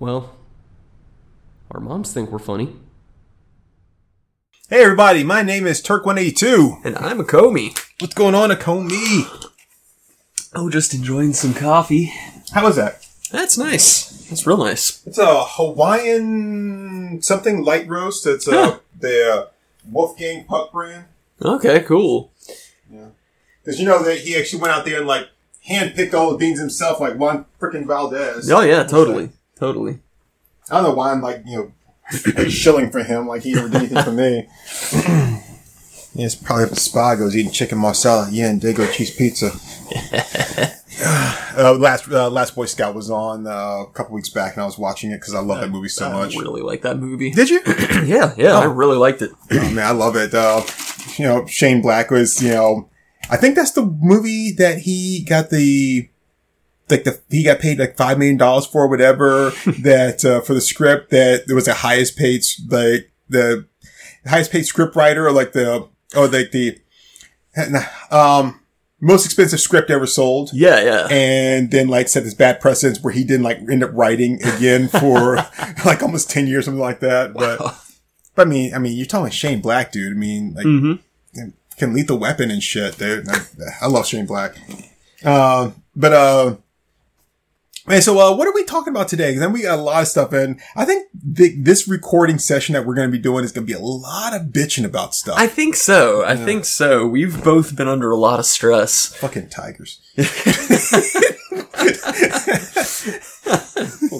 well, our moms think we're funny. Hey everybody, my name is Turk182. And I'm Akomi. What's going on, Akomi? Oh, just enjoying some coffee. How was that? That's nice. That's real nice. It's a Hawaiian something light roast. It's the Wolfgang Puck brand. Okay, cool. Yeah. Because you know that he actually went out there and like handpicked all the beans himself, like Juan freaking Valdez. Oh yeah, totally. I don't know why I'm like, you know, shilling for him like he never did anything for me. Yeah, it's probably up at Spago's eating chicken marsala, and Dago cheese pizza. Last Boy Scout was on a couple weeks back, and I was watching it because I love that movie so much. I really like that movie. Did you? yeah, I really liked it. Oh, man, I love it. You know, Shane Black was, you know, I think that's the movie that he got he got paid like $5 million for, whatever, that, for the script, that there was the highest paid, like, the highest paid script writer, or like the most expensive script ever sold. Yeah, yeah. And then like set this bad precedence where he didn't like end up writing again for like almost 10 years, something like that. Wow. But I mean, you're talking Shane Black, dude. I mean, like, can Lethal Weapon and shit, dude. I love Shane Black. Man, so what are we talking about today? Because then we got a lot of stuff in. I think this recording session that we're going to be doing is going to be a lot of bitching about stuff. I think so. I think so. We've both been under a lot of stress. Fucking tigers. Well,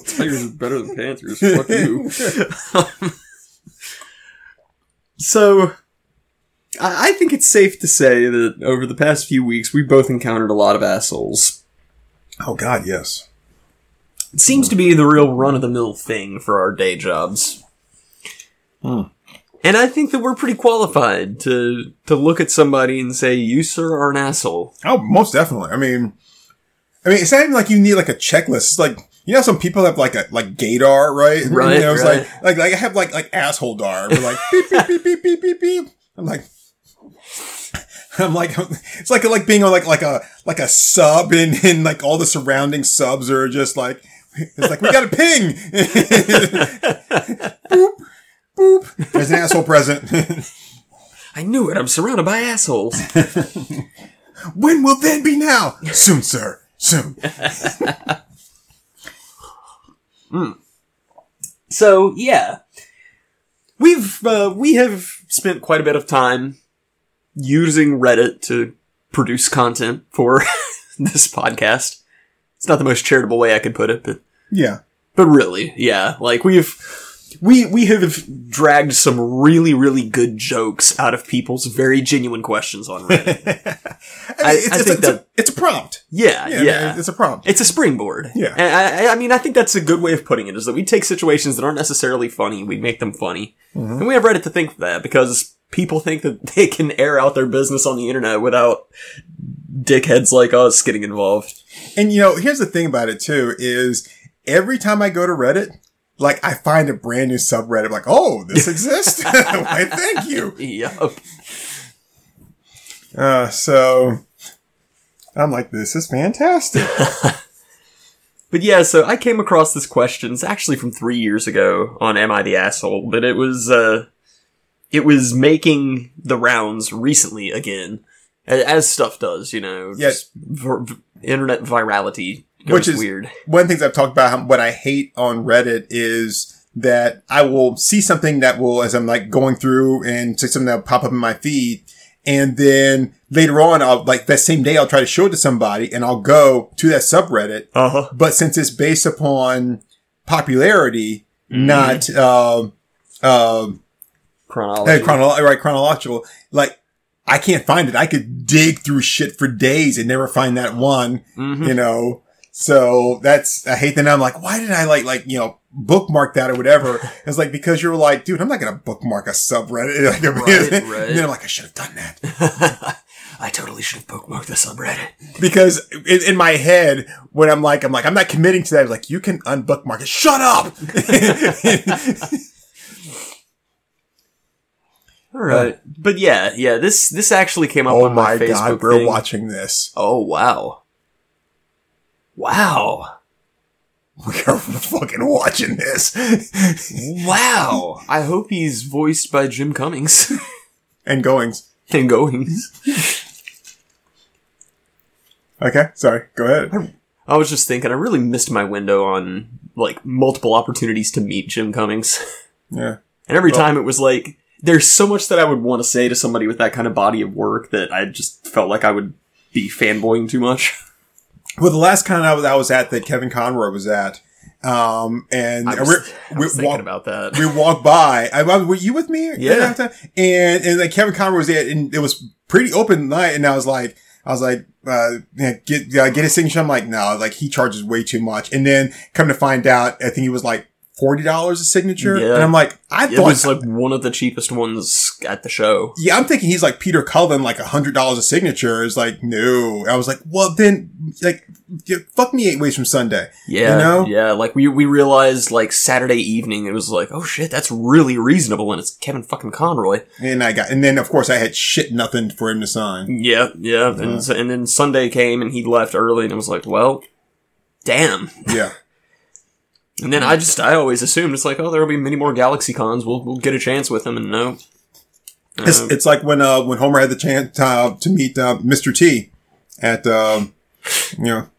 tigers are better than panthers. Fuck you. So, I think it's safe to say that over the past few weeks, we both encountered a lot of assholes. Oh, God, yes. It seems to be the real run-of-the-mill thing for our day jobs. And I think that we're pretty qualified to look at somebody and say, you, sir, are an asshole. Oh, most definitely. I mean, it's not even like you need, like, a checklist. It's like, you know, some people have, like, a gaydar, right? Right, you know, it's right. Like I have, like asshole dar. We're like, beep, beep, beep, beep, beep, beep, beep. I'm like, it's like being on like a sub and like all the surrounding subs are just like, it's like, we got a ping. Boop, boop. There's an asshole present. I knew it. I'm surrounded by assholes. When will then be now? Soon, sir. Soon. So, yeah. We have spent quite a bit of time using Reddit to produce content for this podcast. It's not the most charitable way I could put it, but yeah. But really, yeah. Like we have dragged some really, really good jokes out of people's very genuine questions on Reddit. I mean, I think it's a prompt. Yeah. I mean, it's a prompt. It's a springboard. Yeah. And I mean, I think that's a good way of putting it, is that we take situations that aren't necessarily funny, we make them funny. Mm-hmm. And we have Reddit to thank for that, because people think that they can air out their business on the internet without dickheads like us getting involved. And, you know, here's the thing about it, too, is every time I go to Reddit, like, I find a brand new subreddit. Like, oh, this exists? Why, thank you. Yep. So, I'm like, this is fantastic. But yeah, so I came across this question. It's actually from 3 years ago on Am I the Asshole? But it was... It was making the rounds recently again, as stuff does, you know. Yes. Internet virality goes, which is weird. One of the things I've talked about, what I hate on Reddit is that I will see something that will, as I'm like going through and see something that will pop up in my feed, and then later on, I'll like that same day, I'll try to show it to somebody, and I'll go to that subreddit. Uh-huh. But since it's based upon popularity, not, chronological. Like, I can't find it. I could dig through shit for days and never find that one, you know? So I hate that. I'm like, why did I like, you know, bookmark that or whatever? It's like, because you're like, dude, I'm not going to bookmark a subreddit. Like, right. And then I'm like, I should have done that. I totally should have bookmarked the subreddit. Because in my head, when I'm like, I'm not committing to that. I'm like, you can unbookmark it. Shut up! All right. But yeah, this actually came up on my Facebook thing. Oh my God, we're watching this. Oh, wow. We're fucking watching this. Wow. I hope he's voiced by Jim Cummings. And Goings. And Goings. Okay, sorry. Go ahead. I was just thinking, I really missed my window on, like, multiple opportunities to meet Jim Cummings. Yeah. And every time it was like, there's so much that I would want to say to somebody with that kind of body of work that I just felt like I would be fanboying too much. Well, the last con I was at that Kevin Conroy was at, and I was thinking about that. We walked by. Were you with me? Yeah. And like Kevin Conroy was there, and it was pretty open night. And I was like, get his signature. I'm like, no, like he charges way too much. And then come to find out, I think he was like $40 a signature. Yeah. And I'm like, I thought it was like one of the cheapest ones at the show. Yeah, I'm thinking he's like Peter Cullen, like $100 a signature. It's like, no. I was like, well, then, like, fuck me 8 ways from Sunday. Yeah. You know? Yeah. Like, we realized, like, Saturday evening, it was like, oh shit, that's really reasonable. And it's Kevin fucking Conroy. And then, of course, I had shit nothing for him to sign. Yeah. Yeah. And then Sunday came and he left early and it was like, well, damn. Yeah. And then I always assumed, it's like, oh, there'll be many more Galaxy Cons. We'll get a chance with him, and no. It's like when Homer had the chance to meet Mr. T at, you know.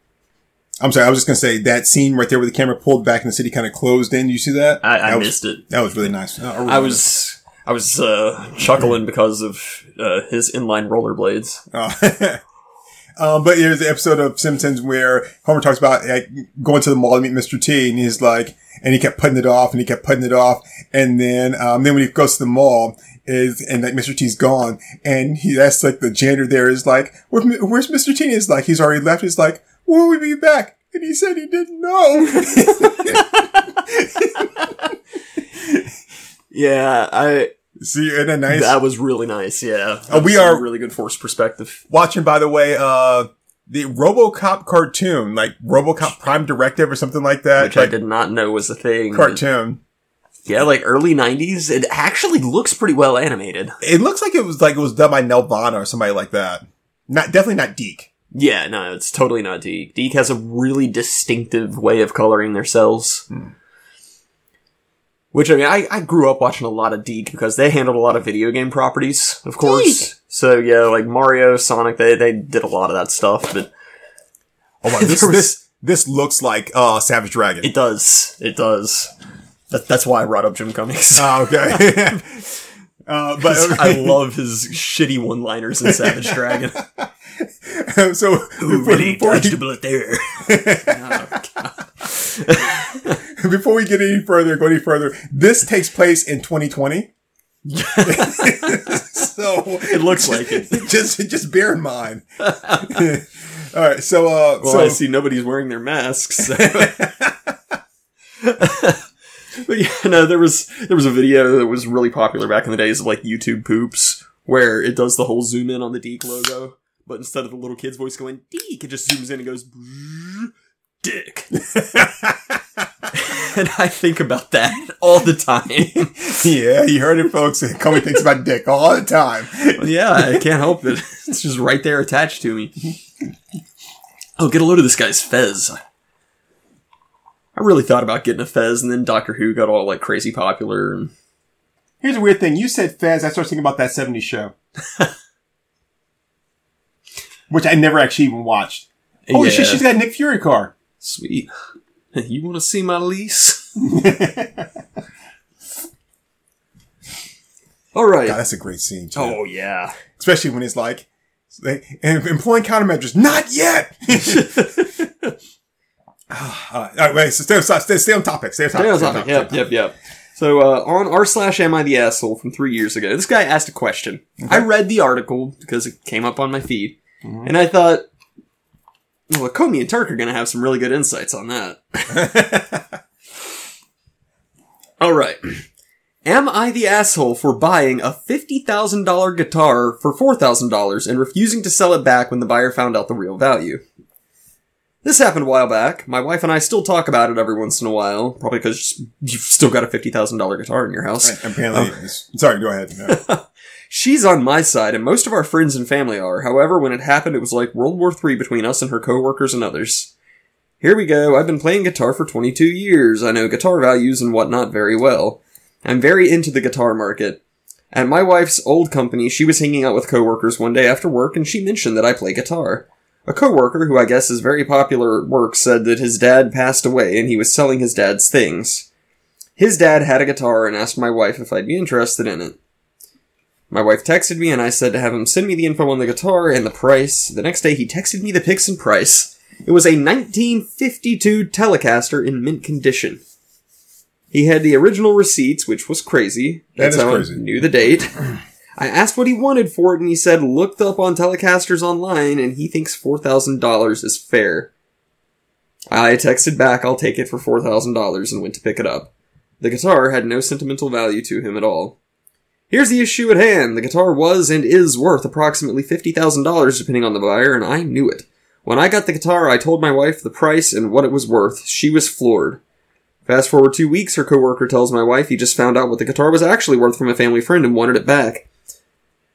I'm sorry, I was just going to say, that scene right there where the camera pulled back and the city kind of closed in. Do you see that? I missed it. That was really nice. I was chuckling because of his inline rollerblades. Oh, but there's the episode of Simpsons where Homer talks about like, going to the mall to meet Mr. T, and he's like, and he kept putting it off, and then when he goes to the mall, and like Mr. T's gone, and that's like the janitor there is like, where's Mr. T? Is like, he's already left. He's like, when will we be back? And he said he didn't know. Yeah, see, isn't that nice? That was really nice, yeah. We are a really good force perspective. Watching, by the way, the RoboCop cartoon, like RoboCop Prime Directive or something like that. Which like, I did not know was a thing. Cartoon. Yeah, like early 90s. It actually looks pretty well animated. It looks like it was done by Nelvana or somebody like that. Definitely not Deke. Yeah, no, it's totally not Deke. Deke has a really distinctive way of coloring their cells. Which, I mean, I grew up watching a lot of Deke because they handled a lot of video game properties, of course. Deke. So, yeah, like Mario, Sonic, they did a lot of that stuff, but... Oh, wow, this looks like Savage Dragon. It does. It does. That's why I brought up Jim Cummings. Oh, okay. But okay. I love his shitty one-liners in Savage Dragon. So... Who really dodgeable it there? Oh, God. Before we go any further, this takes place in 2020. So it looks like it. Just bear in mind. All right, so I see nobody's wearing their masks. So. But yeah, no, there was a video that was really popular back in the days of like YouTube poops, where it does the whole zoom in on the Deke logo, but instead of the little kid's voice going Deke, it just zooms in and goes Dick. And I think about that all the time. Yeah, you heard it, folks. Comey thinks about Dick all the time. Well, yeah, I can't help it. It's just right there attached to me. Oh, get a load of this guy's fez. I really thought about getting a fez, and then Doctor Who got all, like, crazy popular. And... Here's a weird thing. You said fez. I started thinking about that 70s show. Which I never actually even watched. Holy shit, she's got a Nick Fury car. Sweet. You want to see my lease? All right. God, that's a great scene, too. Oh, yeah. Especially when he's like, employing countermeasures. Not yet! All right, wait, so stay on topic. Yep. So, on r/ Am I the Asshole from 3 years ago, this guy asked a question. Okay. I read the article because it came up on my feed, and I thought... Well, Comey and Turk are going to have some really good insights on that. All right. Am I the asshole for buying a $50,000 guitar for $4,000 and refusing to sell it back when the buyer found out the real value? This happened a while back. My wife and I still talk about it every once in a while, probably because you've still got a $50,000 guitar in your house. Right, apparently. Sorry, go ahead. No. She's on my side, and most of our friends and family are. However, when it happened, it was like World War III between us and her coworkers and others. Here we go. I've been playing guitar for 22 years. I know guitar values and whatnot very well. I'm very into the guitar market. At my wife's old company, she was hanging out with coworkers one day after work, and she mentioned that I play guitar. A coworker, who I guess is very popular at work, said that his dad passed away and he was selling his dad's things. His dad had a guitar and asked my wife if I'd be interested in it. My wife texted me and I said to have him send me the info on the guitar and the price. The next day he texted me the pics and price. It was a 1952 Telecaster in mint condition. He had the original receipts, which was crazy. That's how I knew the date. I asked what he wanted for it, and he said, looked up on Telecasters online, and he thinks $4,000 is fair. I texted back, I'll take it for $4,000, and went to pick it up. The guitar had no sentimental value to him at all. Here's the issue at hand. The guitar was and is worth approximately $50,000, depending on the buyer, and I knew it. When I got the guitar, I told my wife the price and what it was worth. She was floored. Fast forward 2 weeks, her coworker tells my wife he just found out what the guitar was actually worth from a family friend and wanted it back.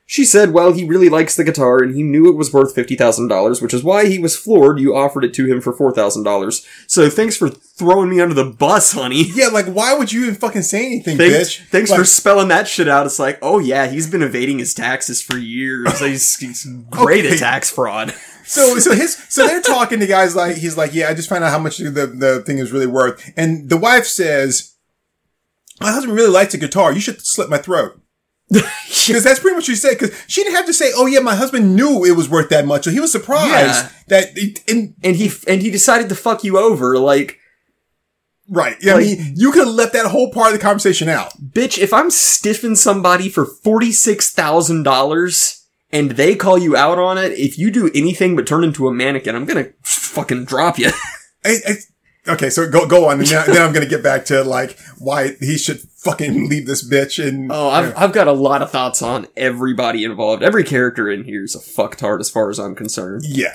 She said, well, he really likes the guitar and he knew it was worth $50,000, which is why he was floored you offered it to him for $4,000. So thanks for throwing me under the bus, honey. Yeah, like, why would you even fucking say anything, bitch? Thanks for spelling that shit out. It's like, oh yeah, he's been evading his taxes for years. He's great at tax fraud. So they're talking to guys like, he's like, yeah, I just found out how much the thing is really worth. And the wife says, my husband really likes a guitar. You should slit my throat. Because that's pretty much what she said. Because she didn't have to say, oh yeah, my husband knew it was worth that much. So he was surprised that, and he decided to fuck you over. Like, right. Yeah. Like, I mean, you could have left that whole part of the conversation out. Bitch, if I'm stiffing somebody for $46,000, and they call you out on it, if you do anything but turn into a mannequin, I'm gonna fucking drop you. Okay, so go on, and then I'm gonna get back to like why he should fucking leave this bitch. And I've got a lot of thoughts on everybody involved. Every character in here is a fucktard, as far as I'm concerned. Yeah.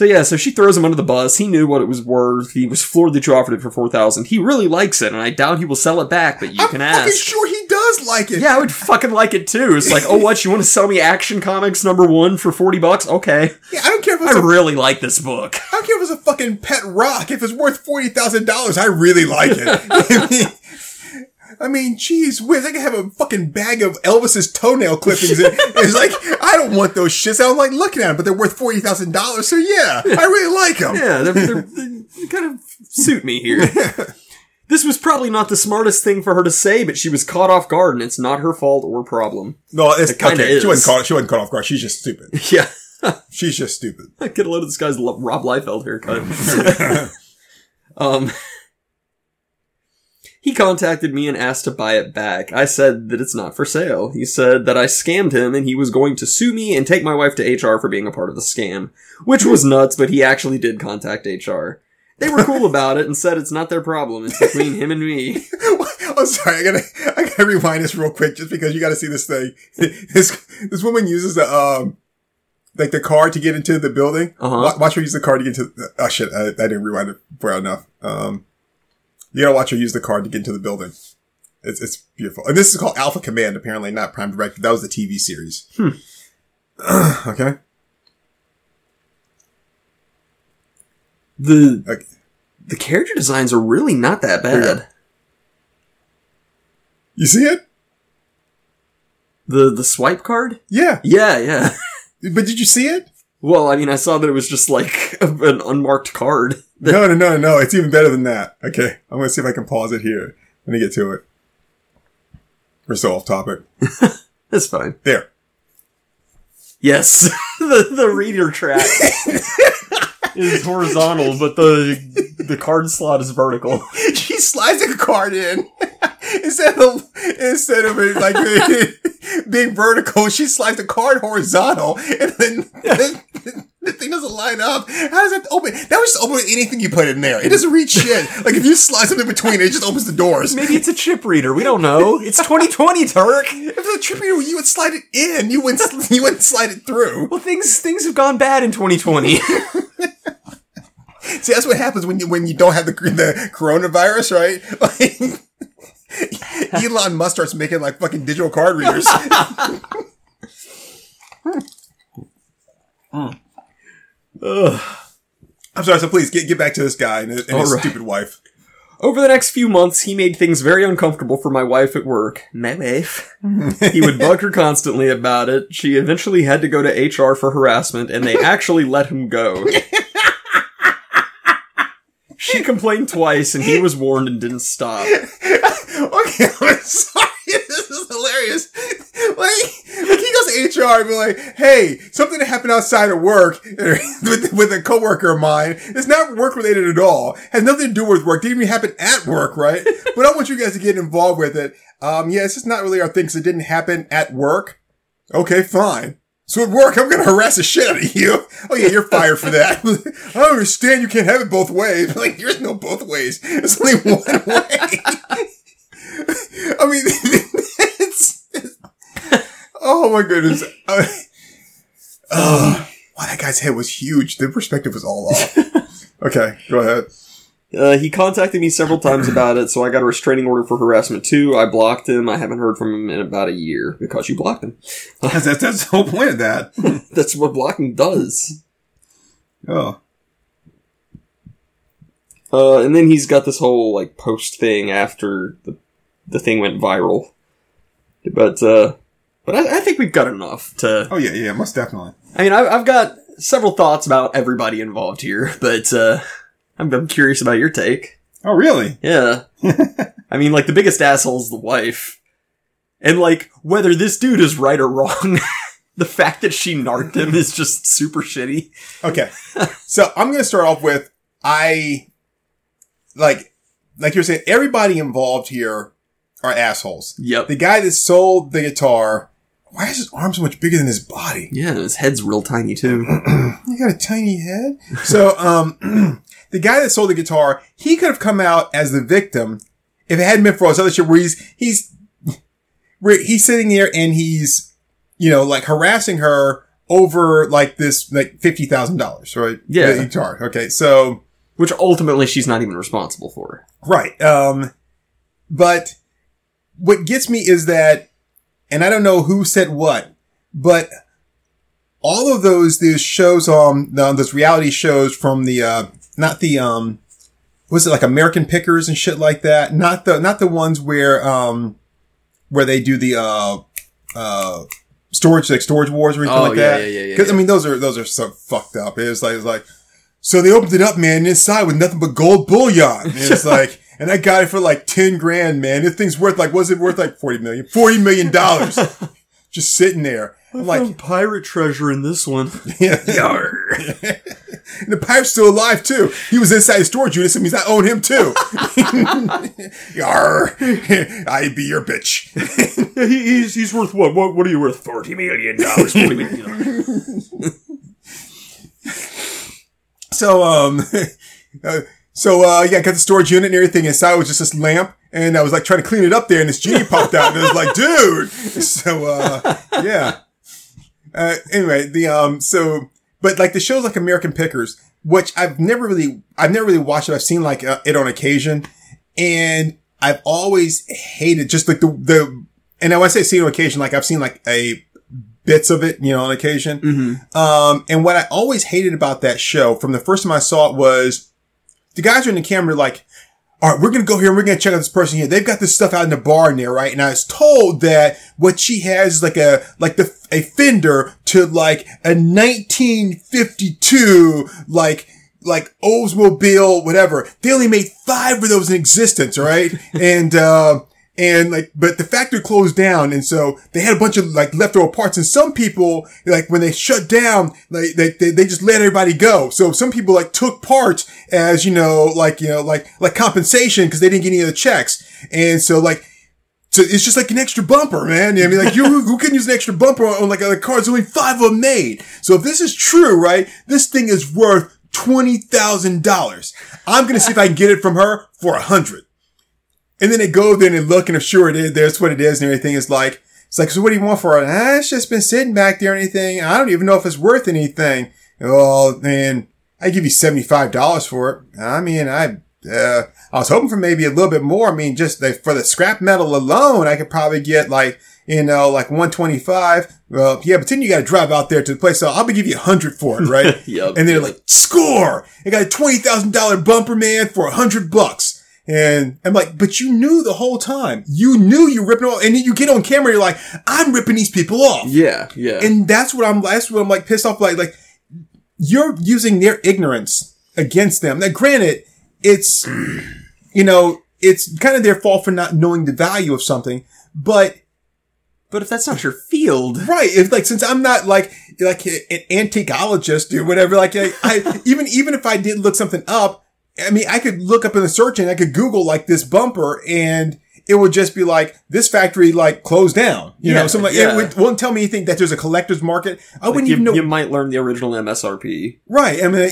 So she throws him under the bus. He knew what it was worth. He was floored that you offered it for $4,000. He really likes it, and I doubt he will sell it back, but you can ask. I'm fucking sure he does like it. Yeah, I would fucking like it too. It's like, oh, what? You want to sell me Action Comics #1 for $40? Okay. Yeah, I don't care if it's I really like this book. I don't care if it's a fucking pet rock. If it's worth $40,000, I really like it. I mean, geez whiz, I could have a fucking bag of Elvis's toenail clippings. And it's like, I don't want those shits. I don't like looking at them, but they're worth $40,000. So yeah, I really like them. Yeah, they kind of suit me here. This was probably not the smartest thing for her to say, but she was caught off guard, and it's not her fault or problem. No, it kind of is. She wasn't caught off guard. She's just stupid. Yeah. She's just stupid. I get a load of this guy's Rob Liefeld haircut. He contacted me and asked to buy it back. I said that it's not for sale. He said that I scammed him and he was going to sue me and take my wife to HR for being a part of the scam, which was nuts, but he actually did contact HR. They were cool about it and said it's not their problem. It's between him and me. Oh, sorry. I gotta rewind this real quick just because you gotta see this thing. This woman uses the car to get into the building. Uh-huh. Watch her use the car to get into the... Oh, shit. I didn't rewind it well enough. You gotta watch her use the card to get into the building. It's beautiful. And this is called Alpha Command, apparently, not Prime Directive. That was the TV series. Okay. The character designs are really not that bad. Yeah. You see it? The swipe card? Yeah. Yeah. But did you see it? Well, I mean, I saw that it was just like an unmarked card. No. It's even better than that. Okay. I'm going to see if I can pause it here. Let me get to it. We're so off topic. That's fine. There. Yes. The reader track is horizontal, but the card slot is vertical. She slides a card in. Instead of it like being vertical, she slides the card horizontal, and then the thing doesn't line up. How does that open? That was just open with anything you put in there. It doesn't read shit. Like if you slide something between it just opens the doors. Maybe it's a chip reader. We don't know. It's 2020, Turk. If it's a chip reader, you would slide it in. You wouldn't slide it through. Well, things have gone bad in 2020. See, that's what happens when you don't have the coronavirus, right? Like, Elon Musk starts making like fucking digital card readers. I'm sorry, so please, get back to this guy and his stupid wife. Over the next few months, he made things very uncomfortable for my wife at work. My wife. He would bug her constantly about it. She eventually had to go to HR for harassment, and they actually let him go. She complained twice, and he was warned and didn't stop. Okay, I'm sorry. This is hilarious. Like he goes to HR and be like, hey, something happened outside of work with a coworker of mine. It's not work-related at all. Has nothing to do with work. Didn't even happen at work, right? But I want you guys to get involved with it. Yeah, it's just not really our thing because it didn't happen at work. Okay, fine. So at work, I'm going to harass the shit out of you. Oh, yeah, you're fired for that. I don't understand. You can't have it both ways. Like, there's no both ways. It's only one way. I mean, it's oh my goodness. Wow, that guy's head was huge. The perspective was all off. Okay, go ahead. He contacted me several times about it, so I got a restraining order for harassment too. I blocked him. I haven't heard from him in about a year because you blocked him. That's the whole point of that. That's what blocking does. Oh. And then he's got this whole, like, post thing after the thing went viral. But I think we've got enough to... Oh, yeah, most definitely. I mean, I've got several thoughts about everybody involved here, but I'm curious about your take. Oh, really? Yeah. I mean, like, the biggest asshole is the wife. And, like, whether this dude is right or wrong... The fact that she narked him is just super shitty. Okay. So, I'm going to start off with... Like you're saying, everybody involved here are assholes. Yep. The guy that sold the guitar, why is his arm so much bigger than his body? Yeah, and his head's real tiny, too. You got a tiny head? So, the guy that sold the guitar, he could have come out as the victim if it hadn't been for all this other shit where he's sitting there and he's, you know, like harassing her over like this, like $50,000, right? Yeah. The guitar. Okay, so... Which ultimately she's not even responsible for. Right. But what gets me is that, and I don't know who said what, but all of these shows those reality shows from the, not the, was it like American Pickers and shit like that? Not the ones where they do the, Storage Wars or anything that. Yeah. Cause I mean, those are so fucked up. It was like, so they opened it up, man, and inside with nothing but gold bullion. And it's like, and I got it for like 10 grand, man. This thing's worth like, was it worth like $40 million? Just sitting there. I'm like, pirate treasure in this one. Yeah. And the pirate's still alive too. He was inside the storage unit, so it means I own him too. Yarr. I be your bitch. He's worth what? What are you worth? $40 million. So, got the storage unit and everything. Inside was just this lamp, and I was like trying to clean it up there, and this genie popped out, and I was like, dude! So, yeah. Anyway, but like the shows like American Pickers, which I've never really watched it. I've seen like it on occasion, and I've always hated just like the, and when I say seen on occasion, like I've seen like a, bits of it, you know, on occasion. Mm-hmm. And what I always hated about that show from the first time I saw it was the guys are in the camera like, all right, we're going to go here and we're going to check out this person here. They've got this stuff out in the bar in there, right? And I was told that what she has is like a Fender to like a 1952, like Oldsmobile, whatever. They only made 5 of those in existence, right? But the factory closed down, and so they had a bunch of, like, leftover parts, and some people, like, when they shut down, like, they just let everybody go. So some people, like, took parts as, like compensation, because they didn't get any of the checks. And so, like, so it's just like an extra bumper, man. I mean, like, who can use an extra bumper on, like, other cars? Only 5 of them made. So if this is true, right, this thing is worth $20,000. I'm gonna see if I can get it from her for 100. And then they go there and they look, and I'm sure it is, that's what it is and everything. It's like, so what do you want for it? It's just been sitting back there or anything. I don't even know if it's worth anything. Oh, man, I give you $75 for it. I mean, I was hoping for maybe a little bit more. I mean, just for the scrap metal alone, I could probably get like you know, like 125. Well, yeah, but then you got to drive out there to the place. So I'll give you 100 for it, right? Yep. And they're like, score! I got a $20,000 bumper, man, for $100. And I'm like, but you knew the whole time. You knew you ripping off. And then you get on camera, you're like, I'm ripping these people off. Yeah, yeah. And that's what I'm like pissed off. Like, you're using their ignorance against them. Now, granted, it's, you know, it's kind of their fault for not knowing the value of something, but if that's not your field. Right. It's like, since I'm not like an antiquologist or whatever, like I even if I did look something up, I mean, I could look up in the search and I could Google like this bumper and it would just be like, this factory like closed down, you know, something like that. It won't tell me anything that there's a collector's market. I wouldn't even know. You might learn the original MSRP. Right. I mean,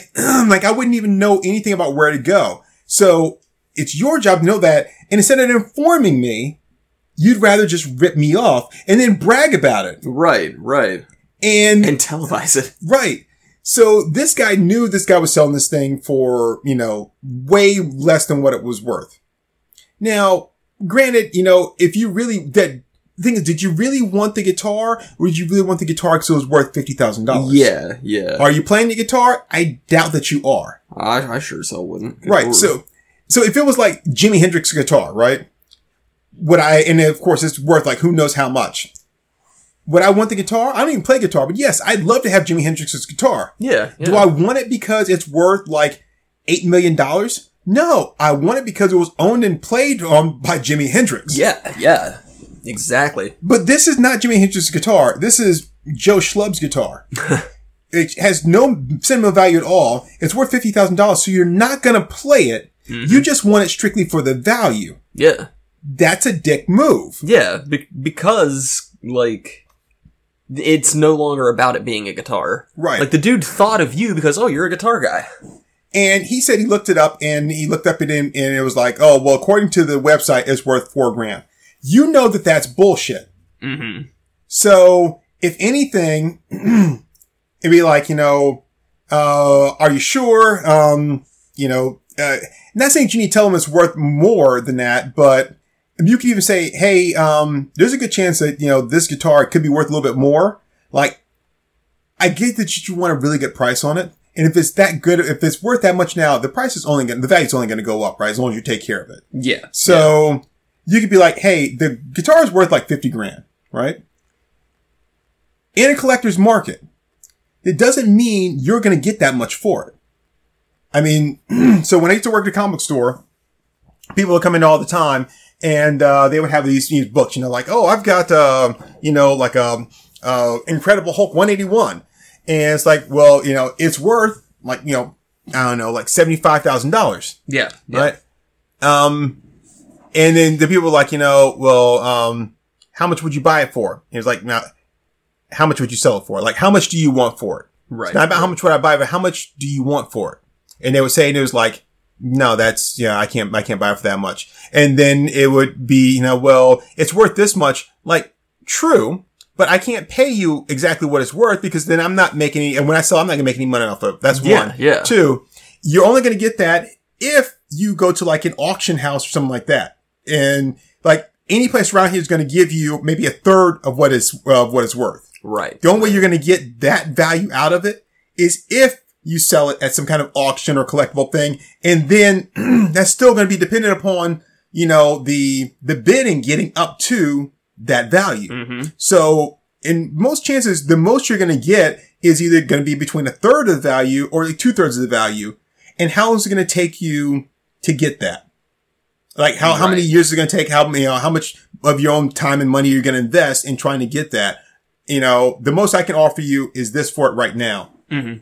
like I wouldn't even know anything about where to go. So it's your job to know that. And instead of informing me, you'd rather just rip me off and then brag about it. Right. And televise it. Right. So this guy knew this guy was selling this thing for, you know, way less than what it was worth. Now, granted, you know, if you really, that thing is, did you really want the guitar or did you really want the guitar because it was worth $50,000? Yeah, yeah. Are you playing the guitar? I doubt that you are. I sure so wouldn't. Good right. Word. So if it was like Jimi Hendrix guitar, right? And of course it's worth like who knows how much. Would I want the guitar? I don't even play guitar, but yes, I'd love to have Jimi Hendrix's guitar. Yeah. Do I want it because it's worth like $8 million? No, I want it because it was owned and played on by Jimi Hendrix. Yeah, exactly. But this is not Jimi Hendrix's guitar. This is Joe Schlub's guitar. It has no sentimental value at all. It's worth $50,000, so you're not going to play it. Mm-hmm. You just want it strictly for the value. Yeah. That's a dick move. Yeah, because, like, it's no longer about it being a guitar. Right. Like, the dude thought of you because, oh, you're a guitar guy. And he said he looked it up, and it was like, oh, well, according to the website, it's worth $4,000. You know that that's bullshit. Mm-hmm. So, if anything, it'd be like, you know, are you sure? You know, not saying you need to tell him it's worth more than that, but you could even say, hey, there's a good chance that, you know, this guitar could be worth a little bit more. Like, I get that you want a really good price on it. And if it's that good, if it's worth that much now, the value's only going to go up, right? As long as you take care of it. Yeah. So you could be like, hey, the guitar is worth like $50,000, right? In a collector's market, it doesn't mean you're going to get that much for it. I mean, so when I used to work at a comic store, people would come in all the time. And, they would have these books, you know, like, oh, I've got, you know, like, Incredible Hulk 181. And it's like, well, you know, it's worth like, you know, I don't know, like $75,000. Yeah. Right. And then the people were like, you know, well, how much would you buy it for? And it was like, now, how much would you sell it for? Like, how much do you want for it? Right. It's not about how much would I buy, but how much do you want for it? And they would say, and it was like, no, that's, yeah, I can't buy it for that much. And then it would be, you know, well, it's worth this much. Like, true, but I can't pay you exactly what it's worth because then I'm not making any, and when I sell, I'm not going to make any money off of it. That's one. Yeah. Two, you're only going to get that if you go to like an auction house or something like that. And like any place around here is going to give you maybe a third of what it's worth. Right. The only way you're going to get that value out of it is if you sell it at some kind of auction or collectible thing. And then that's still going to be dependent upon, you know, the bidding getting up to that value. Mm-hmm. So in most chances, the most you're going to get is either going to be between a third of the value or like 2/3 of the value. And how long is it going to take you to get that? Like how many years is it going to take? How much of your own time and money you're going to invest in trying to get that? You know, the most I can offer you is this for it right now. Mm-hmm.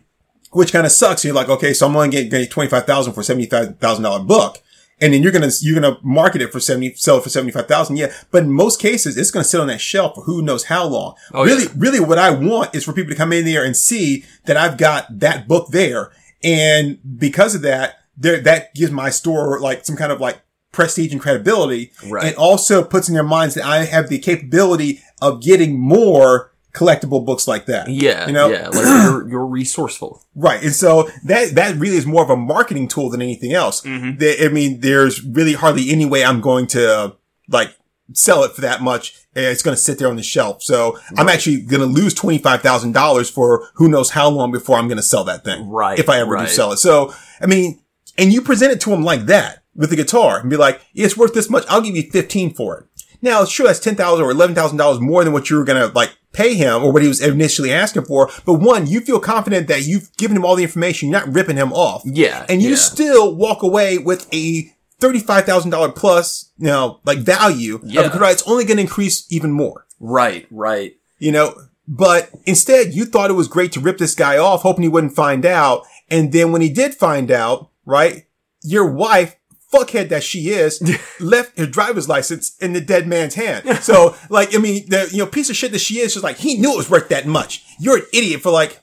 Which kind of sucks. You're like, okay, so I'm only getting $25,000 for a $75,000 book. And then you're going to market it for $75,000. Yeah. But in most cases, it's going to sit on that shelf for who knows how long. Oh, really what I want is for people to come in there and see that I've got that book there. And because of that, that gives my store like some kind of like prestige and credibility. Right. And also puts in their minds that I have the capability of getting more collectible books like that. Yeah. You know? Yeah. Like you're resourceful. Right. And so that really is more of a marketing tool than anything else. Mm-hmm. I mean, there's really hardly any way I'm going to like sell it for that much. It's going to sit there on the shelf. So right. I'm actually going to lose $25,000 for who knows how long before I'm going to sell that thing. Right. If I ever do sell it. So, I mean, and you present it to them like that with the guitar and be like, it's worth this much. I'll give you 15 for it. Now, sure, that's $10,000 or $11,000 more than what you were going to like pay him or what he was initially asking for. But one, you feel confident that you've given him all the information. You're not ripping him off. Yeah. And you still walk away with a $35,000 plus, you know, like value. Yeah. Of the guitar. It's only going to increase even more. Right. Right. You know, but instead you thought it was great to rip this guy off, hoping he wouldn't find out. And then when he did find out, right, your wife, fuckhead that she is, left her driver's license in the dead man's hand. So, like, I mean, the, you know, piece of shit that she is, she's like, he knew it was worth that much. You're an idiot for like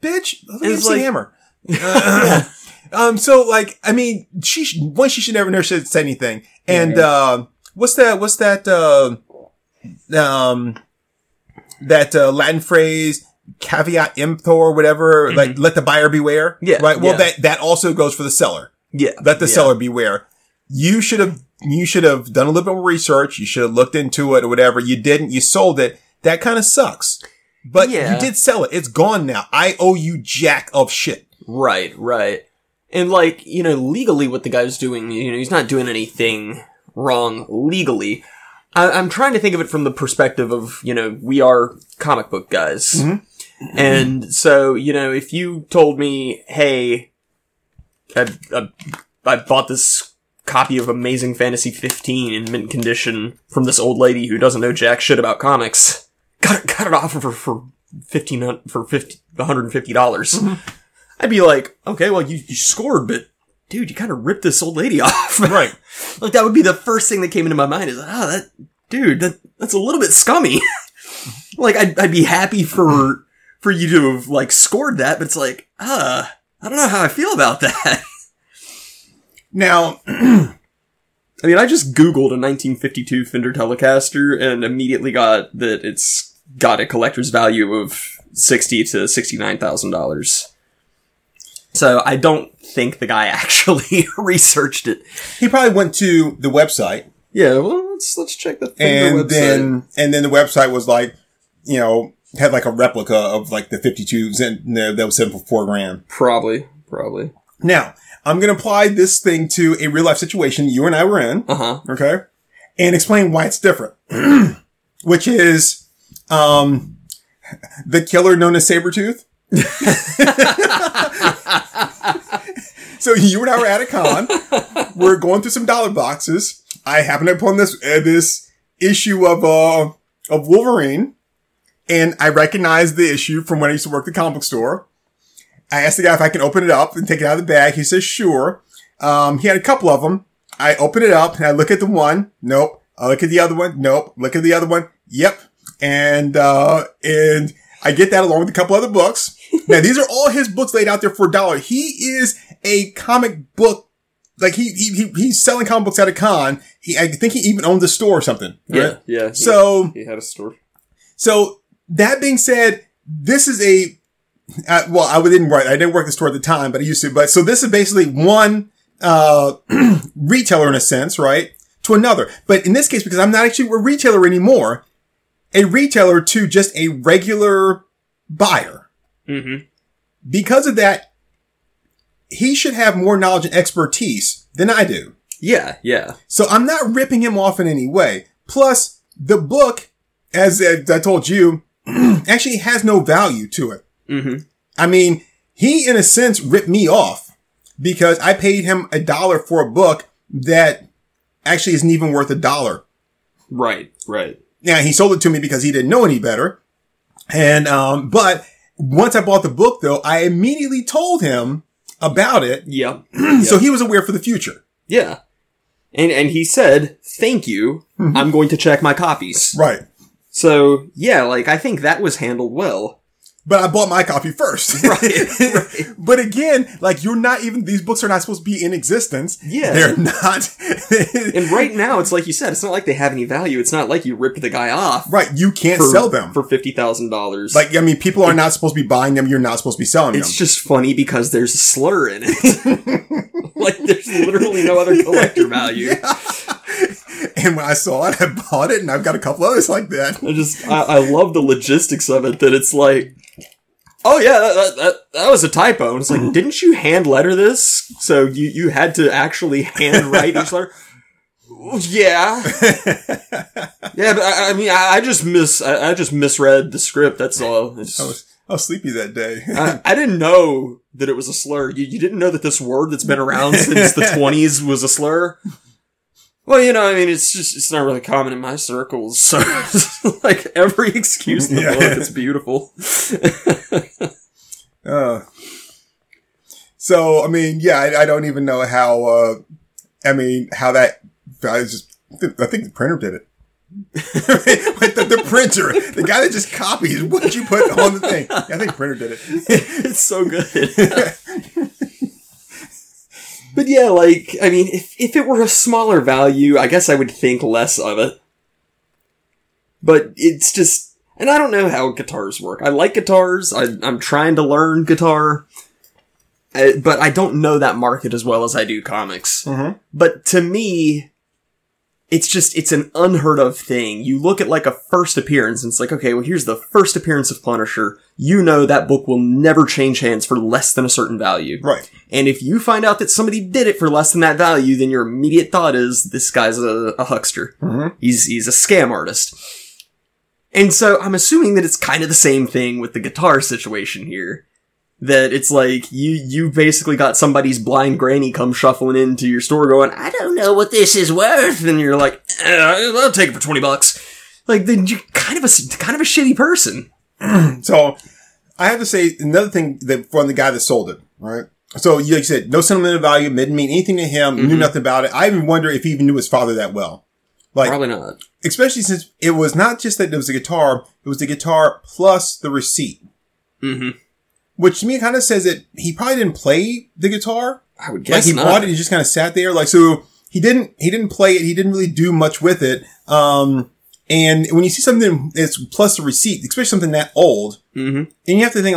bitch, let me give you a hammer. So, like, I mean, she should never said anything. And, what's that Latin phrase, caveat emptor, whatever, mm-hmm. like, let the buyer beware. Yeah. Right. Well, that also goes for the seller. Yeah. Let the seller beware. You should have done a little bit more research. You should have looked into it or whatever. You didn't. You sold it. That kind of sucks. But you did sell it. It's gone now. I owe you jack of shit. Right, right. And like, you know, legally what the guy's doing, you know, he's not doing anything wrong legally. I'm trying to think of it from the perspective of, you know, we are comic book guys. Mm-hmm. And so, you know, if you told me, hey, I bought this copy of Amazing Fantasy 15 in mint condition from this old lady who doesn't know jack shit about comics. Got an offer for $150. Mm-hmm. I'd be like, okay, well, you scored, but dude, you kind of ripped this old lady off. Right. Like, that would be the first thing that came into my mind is, that's a little bit scummy. Like, I'd be happy for you to have, like, scored that, but it's like, I don't know how I feel about that. Now, I mean, I just Googled a 1952 Fender Telecaster and immediately got that it's got a collector's value of $60,000 to $69,000. So I don't think the guy actually researched it. He probably went to the website. Yeah, well, let's check the Fender website. And then the website was like, you know, had like a replica of like the 52s and that was sent for $4,000. Probably. Now, I'm going to apply this thing to a real life situation you and I were in. Uh-huh. Okay. And explain why it's different. Which is, the killer known as Sabretooth. So you and I were at a con. We're going through some dollar boxes. I happened upon this issue of Wolverine. And I recognized the issue from when I used to work at the comic book store. I asked the guy if I can open it up and take it out of the bag. He says, sure. He had a couple of them. I open it up and I look at the one. Nope. I look at the other one. Nope. Look at the other one. Yep. And I get that along with a couple other books. Now, these are all his books laid out there for $1. He is a comic book. Like, he's selling comic books at a con. I think he even owned a store or something. Right? Yeah. So. He had a store. So. That being said, this is I didn't work the store at the time, but I used to. But so this is basically one, retailer in a sense, right? To another. But in this case, because I'm not actually a retailer anymore, a retailer to just a regular buyer. Mm-hmm. Because of that, he should have more knowledge and expertise than I do. Yeah. Yeah. So I'm not ripping him off in any way. Plus the book, as I told you, actually has no value to it. Mm-hmm. I mean, he, in a sense, ripped me off because I paid him $1 for a book that actually isn't even worth $1. Right. Now, he sold it to me because he didn't know any better. And, but once I bought the book, though, I immediately told him about it. Yeah. So he was aware for the future. Yeah. And he said, thank you. Mm-hmm. I'm going to check my copies. Right. So, yeah, like, I think that was handled well. But I bought my copy first. Right. But again, like, these books are not supposed to be in existence. Yeah. They're not. And right now, it's like you said, it's not like they have any value. It's not like you ripped the guy off. Right. You can't sell them. For $50,000. Like, I mean, people are not supposed to be buying them. You're not supposed to be selling them. It's just funny because there's a slur in it. Like, there's literally no other collector value. Yeah. And when I saw it, I bought it, and I've got a couple others like that. I love the logistics of it, that it's like, oh yeah, that was a typo. And it's like, didn't you hand letter this? So you had to actually hand write each letter? Yeah. Yeah, but I just misread the script, that's all. I was sleepy that day. I didn't know that it was a slur. You didn't know that this word that's been around since the 20s was a slur? Well, it's not really common in my circles, so like every excuse in the book is beautiful. I don't even know how, how that, I think the printer did it. the printer, the guy that just copies what you put on the thing. I think printer did it. It's so good. But yeah, if it were a smaller value, I guess I would think less of it. But it's just, and I don't know how guitars work. I like guitars. I'm trying to learn guitar. But I don't know that market as well as I do comics. Mm-hmm. But to me, it's an unheard of thing. You look at like a first appearance, and it's like, okay, well, here's the first appearance of Punisher. You know that book will never change hands for less than a certain value. Right. And if you find out that somebody did it for less than that value, then your immediate thought is, this guy's a huckster. Mm-hmm. He's a scam artist. And so I'm assuming that it's kind of the same thing with the guitar situation here. That it's like, you basically got somebody's blind granny come shuffling into your store going, I don't know what this is worth. And you're like, I'll take it for $20. Like, then you're kind of a shitty person. So, I have to say, another thing from the guy that sold it, right? So, like you said, no sentimental value, didn't mean anything to him, mm-hmm. knew nothing about it. I even wonder if he even knew his father that well. Like, probably not. Especially since it was not just that it was a guitar, it was the guitar plus the receipt. Mm-hmm. Which to me kind of says that he probably didn't play the guitar. I would guess not. He bought it. He just kind of sat there. Like, so he didn't play it. He didn't really do much with it. And when you see something that's plus a receipt, especially something that old, mm-hmm. and you have to think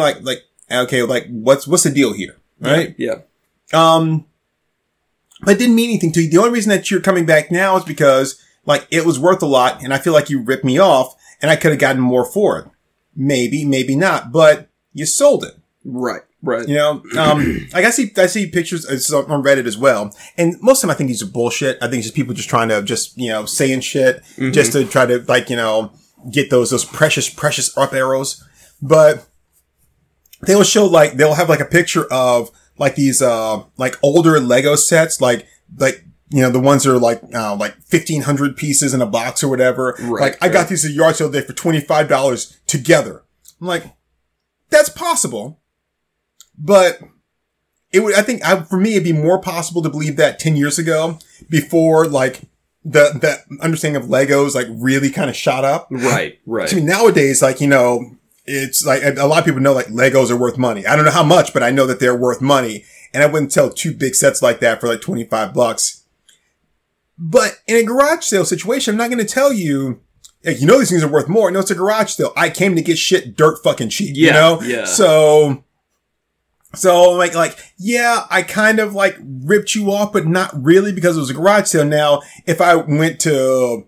okay, what's the deal here? Right? Yeah. But it didn't mean anything to you. The only reason that you're coming back now is because it was worth a lot and I feel like you ripped me off and I could have gotten more for it. Maybe, maybe not, but you sold it. Right, right. I see pictures on Reddit as well, and most of them I think these are bullshit. I think it's just people just trying to saying shit mm-hmm. just to try to get those precious up arrows. But they'll show they'll have a picture of these older Lego sets the ones that are 1,500 pieces in a box or whatever. Right, I got these at the yard sale today for $25 together. I'm like, that's possible. But for me, it'd be more possible to believe that 10 years ago before, the understanding of Legos, really kind of shot up. Right, right. I mean, nowadays, it's a lot of people know, Legos are worth money. I don't know how much, but I know that they're worth money. And I wouldn't sell two big sets like that for $25. But in a garage sale situation, I'm not going to tell you, these things are worth more. No, it's a garage sale. I came to get shit dirt fucking cheap, Yeah. So, I kind of ripped you off, but not really because it was a garage sale. Now, if I went to,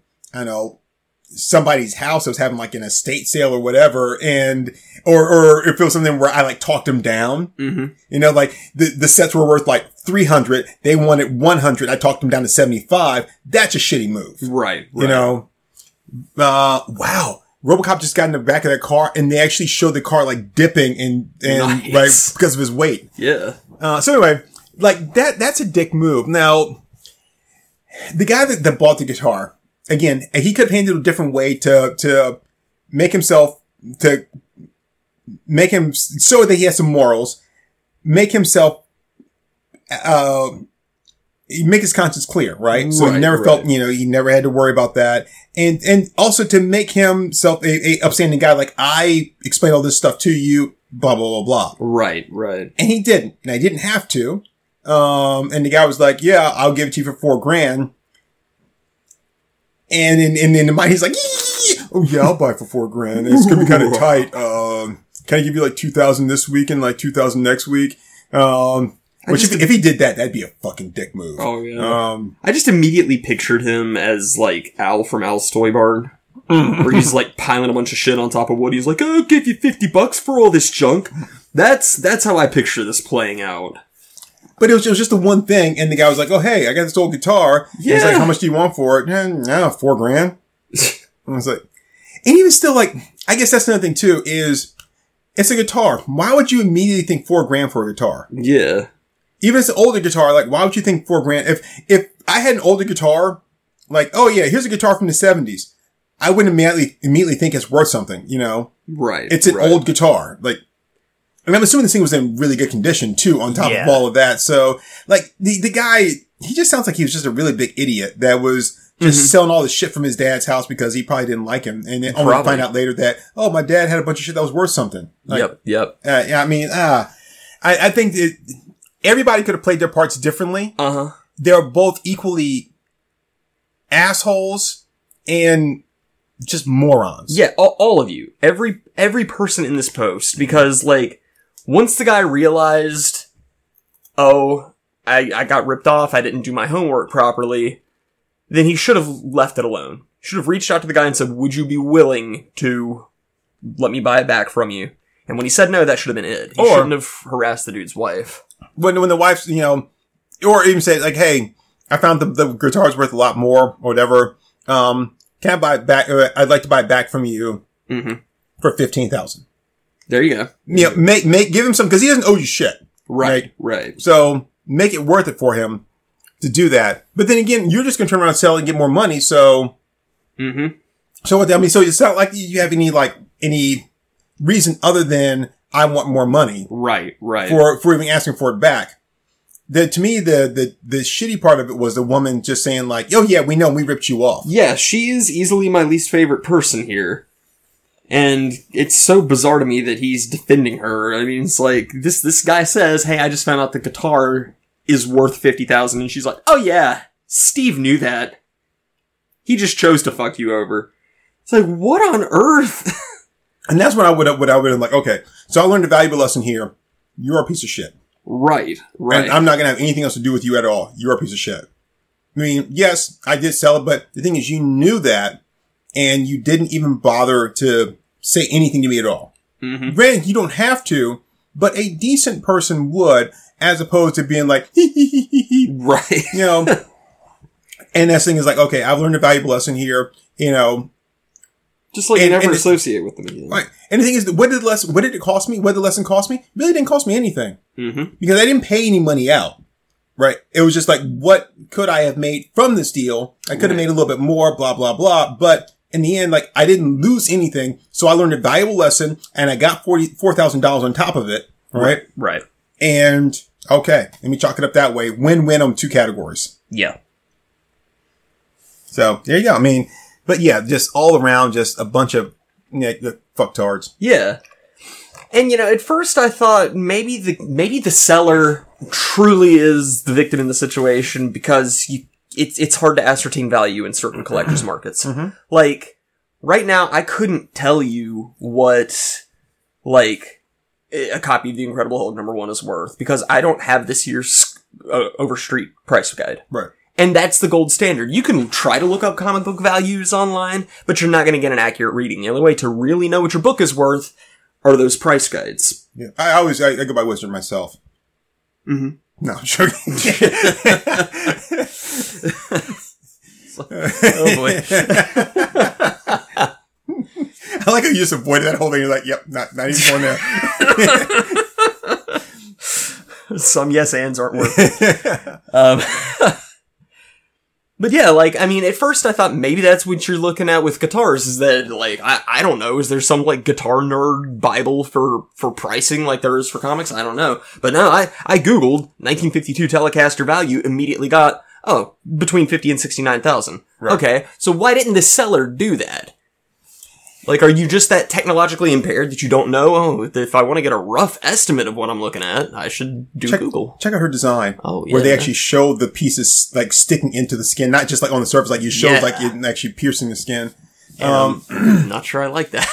somebody's house that was having an estate sale or whatever, and, or if it was something where I talked them down, mm-hmm. The sets were worth $300. They wanted $100. I talked them down to $75. That's a shitty move. Right. Wow. RoboCop just got in the back of that car, and they actually showed the car dipping and nice. Because of his weight. Yeah. That's a dick move. Now, the guy that bought the guitar, again, he could have handled a different way to make himself so that he has some morals, make his conscience clear, right? So he never felt, he never had to worry about that. And also to make himself a upstanding guy, I explained all this stuff to you, blah, blah, blah, blah. Right, right. And he didn't. And I didn't have to. And the guy was like, yeah, I'll give it to you for $4,000. And in the mind, he's like, oh yeah, I'll buy it for $4,000. It's going to be kind of tight. Can I give you $2,000 this week and $2,000 next week? Which if he did that, that'd be a fucking dick move. Oh, yeah. I just immediately pictured him as, like, Al from Al's Toy Barn. Where he's, like, piling a bunch of shit on top of Woody's like, oh, I'll give you $50 for all this junk. That's how I picture this playing out. But it was just the one thing, and the guy was like, oh, hey, I got this old guitar. Yeah. He's like, how much do you want for it? $4,000. And I was like... And even still, like, I guess that's another thing, too, is it's a guitar. Why would you immediately think $4,000 for a guitar? Yeah. Even if it's an older guitar, like, why would you think $4,000? If I had an older guitar, like, oh, yeah, here's a guitar from the 70s, I wouldn't immediately think it's worth something, you know? Right. It's an old guitar. Like, I mean, I'm assuming this thing was in really good condition, too, on top of all of that. So, like, the guy, he just sounds like he was just a really big idiot that was... just selling all the shit from his dad's house because he probably didn't like him. And then only to find out later that, oh, my dad had a bunch of shit that was worth something. Like, yep. I think that everybody could have played their parts differently. Uh-huh. They're both equally assholes and just morons. Yeah, all of you. Every person in this post. Because, like, once the guy realized, oh, I got ripped off, I didn't do my homework properly... then he should have left it alone. Should have reached out to the guy and said, would you be willing to let me buy it back from you? And when he said no, that should have been it. He shouldn't have harassed the dude's wife. When the wife's, you know, or even say, like, hey, I found the guitar's worth a lot more, or whatever. Can I buy it back? I'd like to buy it back from you for $15,000. There you go. Yeah, you know, give him some, because he doesn't owe you shit. Right. So make it worth it for him to do that. But then again, you're just going to turn around and sell and get more money, so... So what, I mean, so it's not like you have any reason other than, I want more money. Right. For even asking for it back. To me, the shitty part of it was the woman just saying, like, oh yeah, we know, we ripped you off. Yeah, she is easily my least favorite person here. And it's so bizarre to me that he's defending her. I mean, it's like, this guy says, hey, I just found out the guitar... is worth $50,000, and she's like, oh yeah, Steve knew that. He just chose to fuck you over. It's like, what on earth? And that's what I would have like, okay, so I learned a valuable lesson here. You're a piece of shit. Right. And I'm not going to have anything else to do with you at all. You're a piece of shit. I mean, yes, I did sell it, but the thing is, you knew that, and you didn't even bother to say anything to me at all. Granted, you don't have to, but a decent person would... as opposed to being like, right, you know, and that thing is like, okay, I've learned a valuable lesson here, you know, just like never associate with them again. Right. And the thing is, what did it cost me? What did the lesson cost me? It really didn't cost me anything because I didn't pay any money out. Right. It was just like, what could I have made from this deal? I could have made a little bit more, blah, blah, blah. But in the end, like, I didn't lose anything. So I learned a valuable lesson and I got $44,000 on top of it. Right. And okay, let me chalk it up that way. Win-win on two categories. Yeah. So there you go. I mean, but yeah, just all around, just a bunch of fucktards. Yeah. And you know, at first I thought maybe the seller truly is the victim in the situation because it's hard to ascertain value in certain collectors markets. Like right now, I couldn't tell you what a copy of the Incredible Hulk #1 is worth because I don't have this year's Overstreet price guide. Right. And that's the gold standard. You can try to look up comic book values online, but you're not going to get an accurate reading. The only way to really know what your book is worth are those price guides. Yeah. I go by Wizard myself. No, I'm joking. Oh boy. I like how you just avoided that whole thing. You're like, yep, not even going there. Some yes ands aren't worth it. But yeah, like, I mean, at first I thought maybe that's what you're looking at with guitars is that, like, I don't know, is there some, like, guitar nerd Bible for pricing like there is for comics? I don't know. But no, I Googled 1952 Telecaster value, immediately got, between 50 and 69,000. Right. Okay, so why didn't the seller do that? Like, are you just that technologically impaired that you don't know? Oh, if I want to get a rough estimate of what I'm looking at, I should Google. Check out her design. Oh, yeah. Where they actually show the pieces, like, sticking into the skin. Not just, like, on the surface. Like, you showed, like, it actually piercing the skin. Not sure I like that.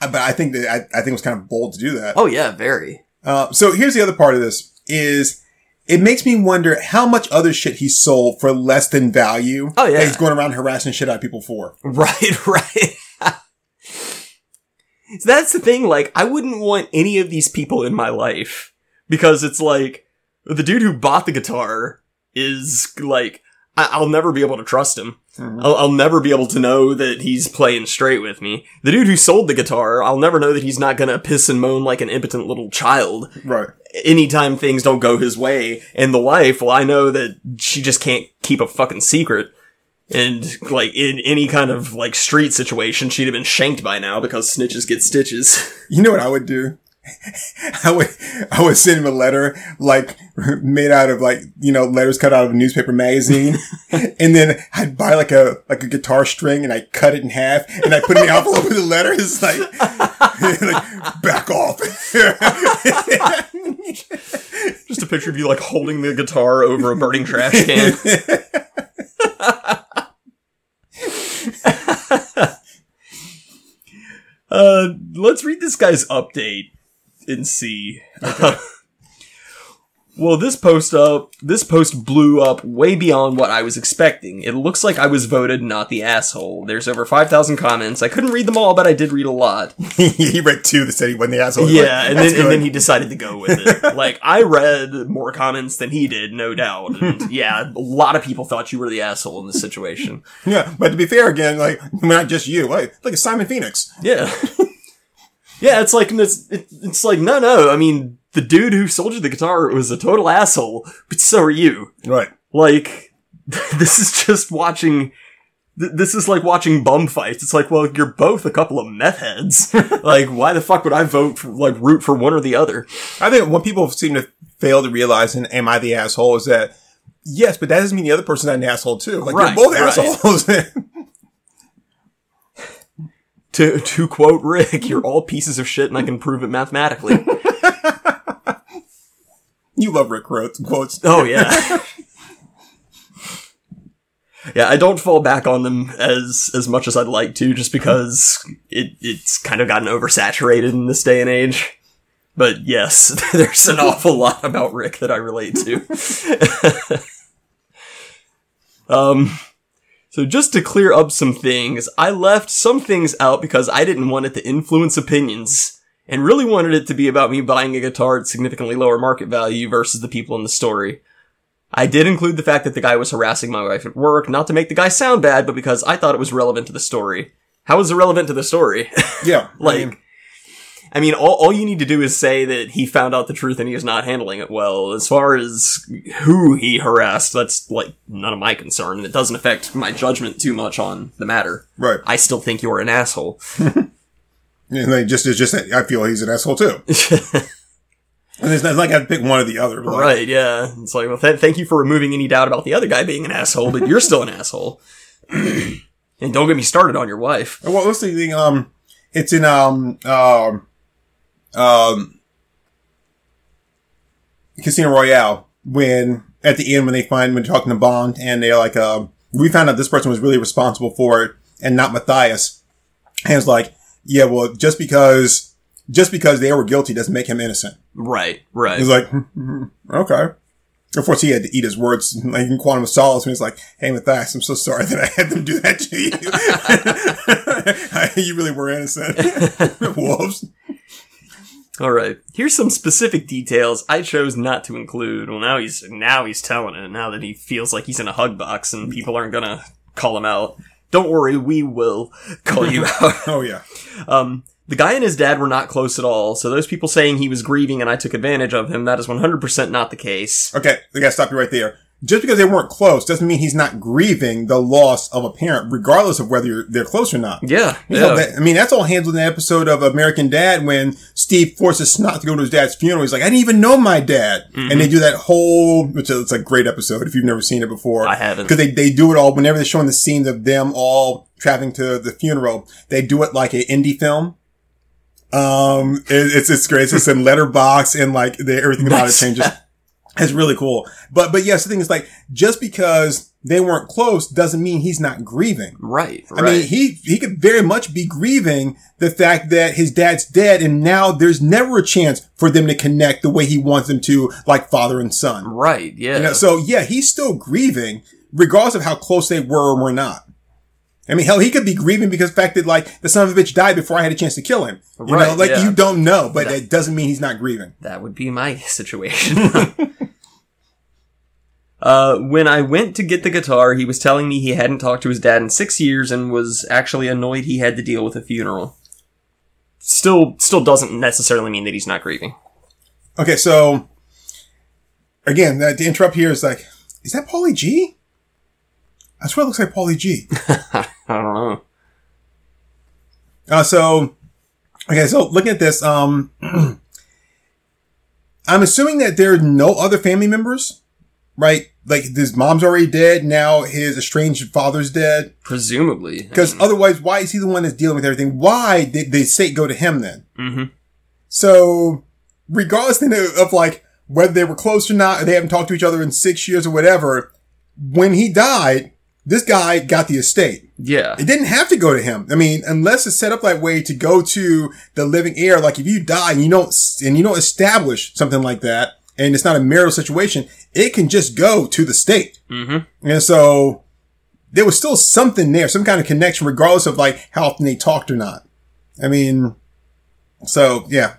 But I think that I think it was kind of bold to do that. Oh, yeah, very. So here's the other part of this is It makes me wonder how much other shit he sold for less than value. Oh, yeah. That he's going around harassing shit out of people for. Right, right. So that's the thing, like, I wouldn't want any of these people in my life. Because it's like, the dude who bought the guitar is, like, I'll never be able to trust him. Mm-hmm. I'll never be able to know that he's playing straight with me. The dude who sold the guitar, I'll never know that he's not gonna piss and moan like an impotent little child. Right. Anytime things don't go his way. And the wife, well, I know that she just can't keep a fucking secret. And, like, in any kind of, like, street situation, she'd have been shanked by now because snitches get stitches. You know what I would do? I would send him a letter, like, made out of, like, you know, letters cut out of a newspaper magazine. And then I'd buy, like a guitar string, and I'd cut it in half, and I'd put in the envelope with the letters, like, back off. Just a picture of you, like, holding the guitar over a burning trash can. Let's read this guy's update and see. Okay. Well, this post blew up way beyond what I was expecting. It looks like I was voted not the asshole. There's over 5,000 comments. I couldn't read them all, but I did read a lot. He read two that said he wasn't the asshole. Yeah, like, and then he decided to go with it. Like, I read more comments than he did, no doubt. And, yeah, a lot of people thought you were the asshole in this situation. Yeah, but to be fair again, like, not just you. Like it's Simon Phoenix. Yeah. Yeah, it's like, it's like, no, I mean... The dude who sold you the guitar was a total asshole, but so are you. Right. Like, this is just watching... This is like watching bum fights. It's like, well, you're both a couple of meth heads. Like, why the fuck would I root for one or the other? I think what people seem to fail to realize in Am I the Asshole is that, yes, but that doesn't mean the other person's not an asshole, too. Like, right, you're both assholes. To quote Rick, you're all pieces of shit and I can prove it mathematically. You love Rick quotes. Oh, yeah. Yeah, I don't fall back on them as much as I'd like to, just because it's kind of gotten oversaturated in this day and age. But yes, there's an awful lot about Rick that I relate to. So just to clear up some things, I left some things out because I didn't want it to influence opinions. And really wanted it to be about me buying a guitar at significantly lower market value versus the people in the story. I did include the fact that the guy was harassing my wife at work, not to make the guy sound bad, but because I thought it was relevant to the story. How is it relevant to the story? Yeah. I mean, all you need to do is say that he found out the truth and he is not handling it well. As far as who he harassed, that's, like, none of my concern. And it doesn't affect my judgment too much on the matter. Right. I still think you're an asshole. And they just I feel he's an asshole too. And it's not like I pick one or the other. Right? Right, yeah. It's like, well, thank you for removing any doubt about the other guy being an asshole, but you're still an asshole. And don't get me started on your wife. Well, what's the thing? It's in Casino Royale when at the end when they're talking to Bond and they're like, we found out this person was really responsible for it and not Matthias. And it's like, yeah, well, just because they were guilty doesn't make him innocent. Right. He's like, okay. Of course, he had to eat his words like in Quantum of Solace when he's like, hey, Matthias, I'm so sorry that I had them do that to you. You really were innocent. Whoops. All right. Here's some specific details I chose not to include. Well, now he's telling it, now that he feels like he's in a hug box and people aren't going to call him out. Don't worry, we will call you out. Oh, yeah. The guy and his dad were not close at all, so those people saying he was grieving and I took advantage of him, that is 100% not the case. Okay, I gotta stop you right there. Just because they weren't close doesn't mean he's not grieving the loss of a parent, regardless of whether they're close or not. Yeah. That's all handled in an episode of American Dad when Steve forces Snot to go to his dad's funeral. He's like, I didn't even know my dad. Mm-hmm. And they do that which it's a great episode if you've never seen it before. I haven't. Because they do it all, whenever they're showing the scenes of them all traveling to the funeral, they do it like an indie film. It's great. It's just in letterbox and like everything about it changes. It's really cool. But yes, the thing is, like, just because they weren't close doesn't mean he's not grieving. Right. I mean, he could very much be grieving the fact that his dad's dead and now there's never a chance for them to connect the way he wants them to, like father and son. Right. Yeah. You know, so yeah, he's still grieving regardless of how close they were or were not. I mean, hell, he could be grieving because the fact that, like, the son of a bitch died before I had a chance to kill him. You know, like, you don't know, but that doesn't mean he's not grieving. That would be my situation. When I went to get the guitar, he was telling me he hadn't talked to his dad in 6 years and was actually annoyed he had to deal with a funeral. Still doesn't necessarily mean that he's not grieving. Okay, so, again, the interrupt here is like, is that Pauly G? I swear it looks like Pauly G. I don't know. So looking at this, I'm assuming that there are no other family members, right? Like, his mom's already dead. Now his estranged father's dead. Presumably. Because otherwise, why is he the one that's dealing with everything? Why did they say go to him then? Mm-hmm. So, regardless then of, like, whether they were close or not, or they haven't talked to each other in 6 years or whatever, when he died, this guy got the estate. Yeah. It didn't have to go to him. I mean, unless it's set up that way to go to the living heir. Like, if you die and you don't establish something like that, and it's not a marital situation, it can just go to the state. Mm-hmm. And so there was still something there, some kind of connection, regardless of, like, how often they talked or not. I mean, so, yeah.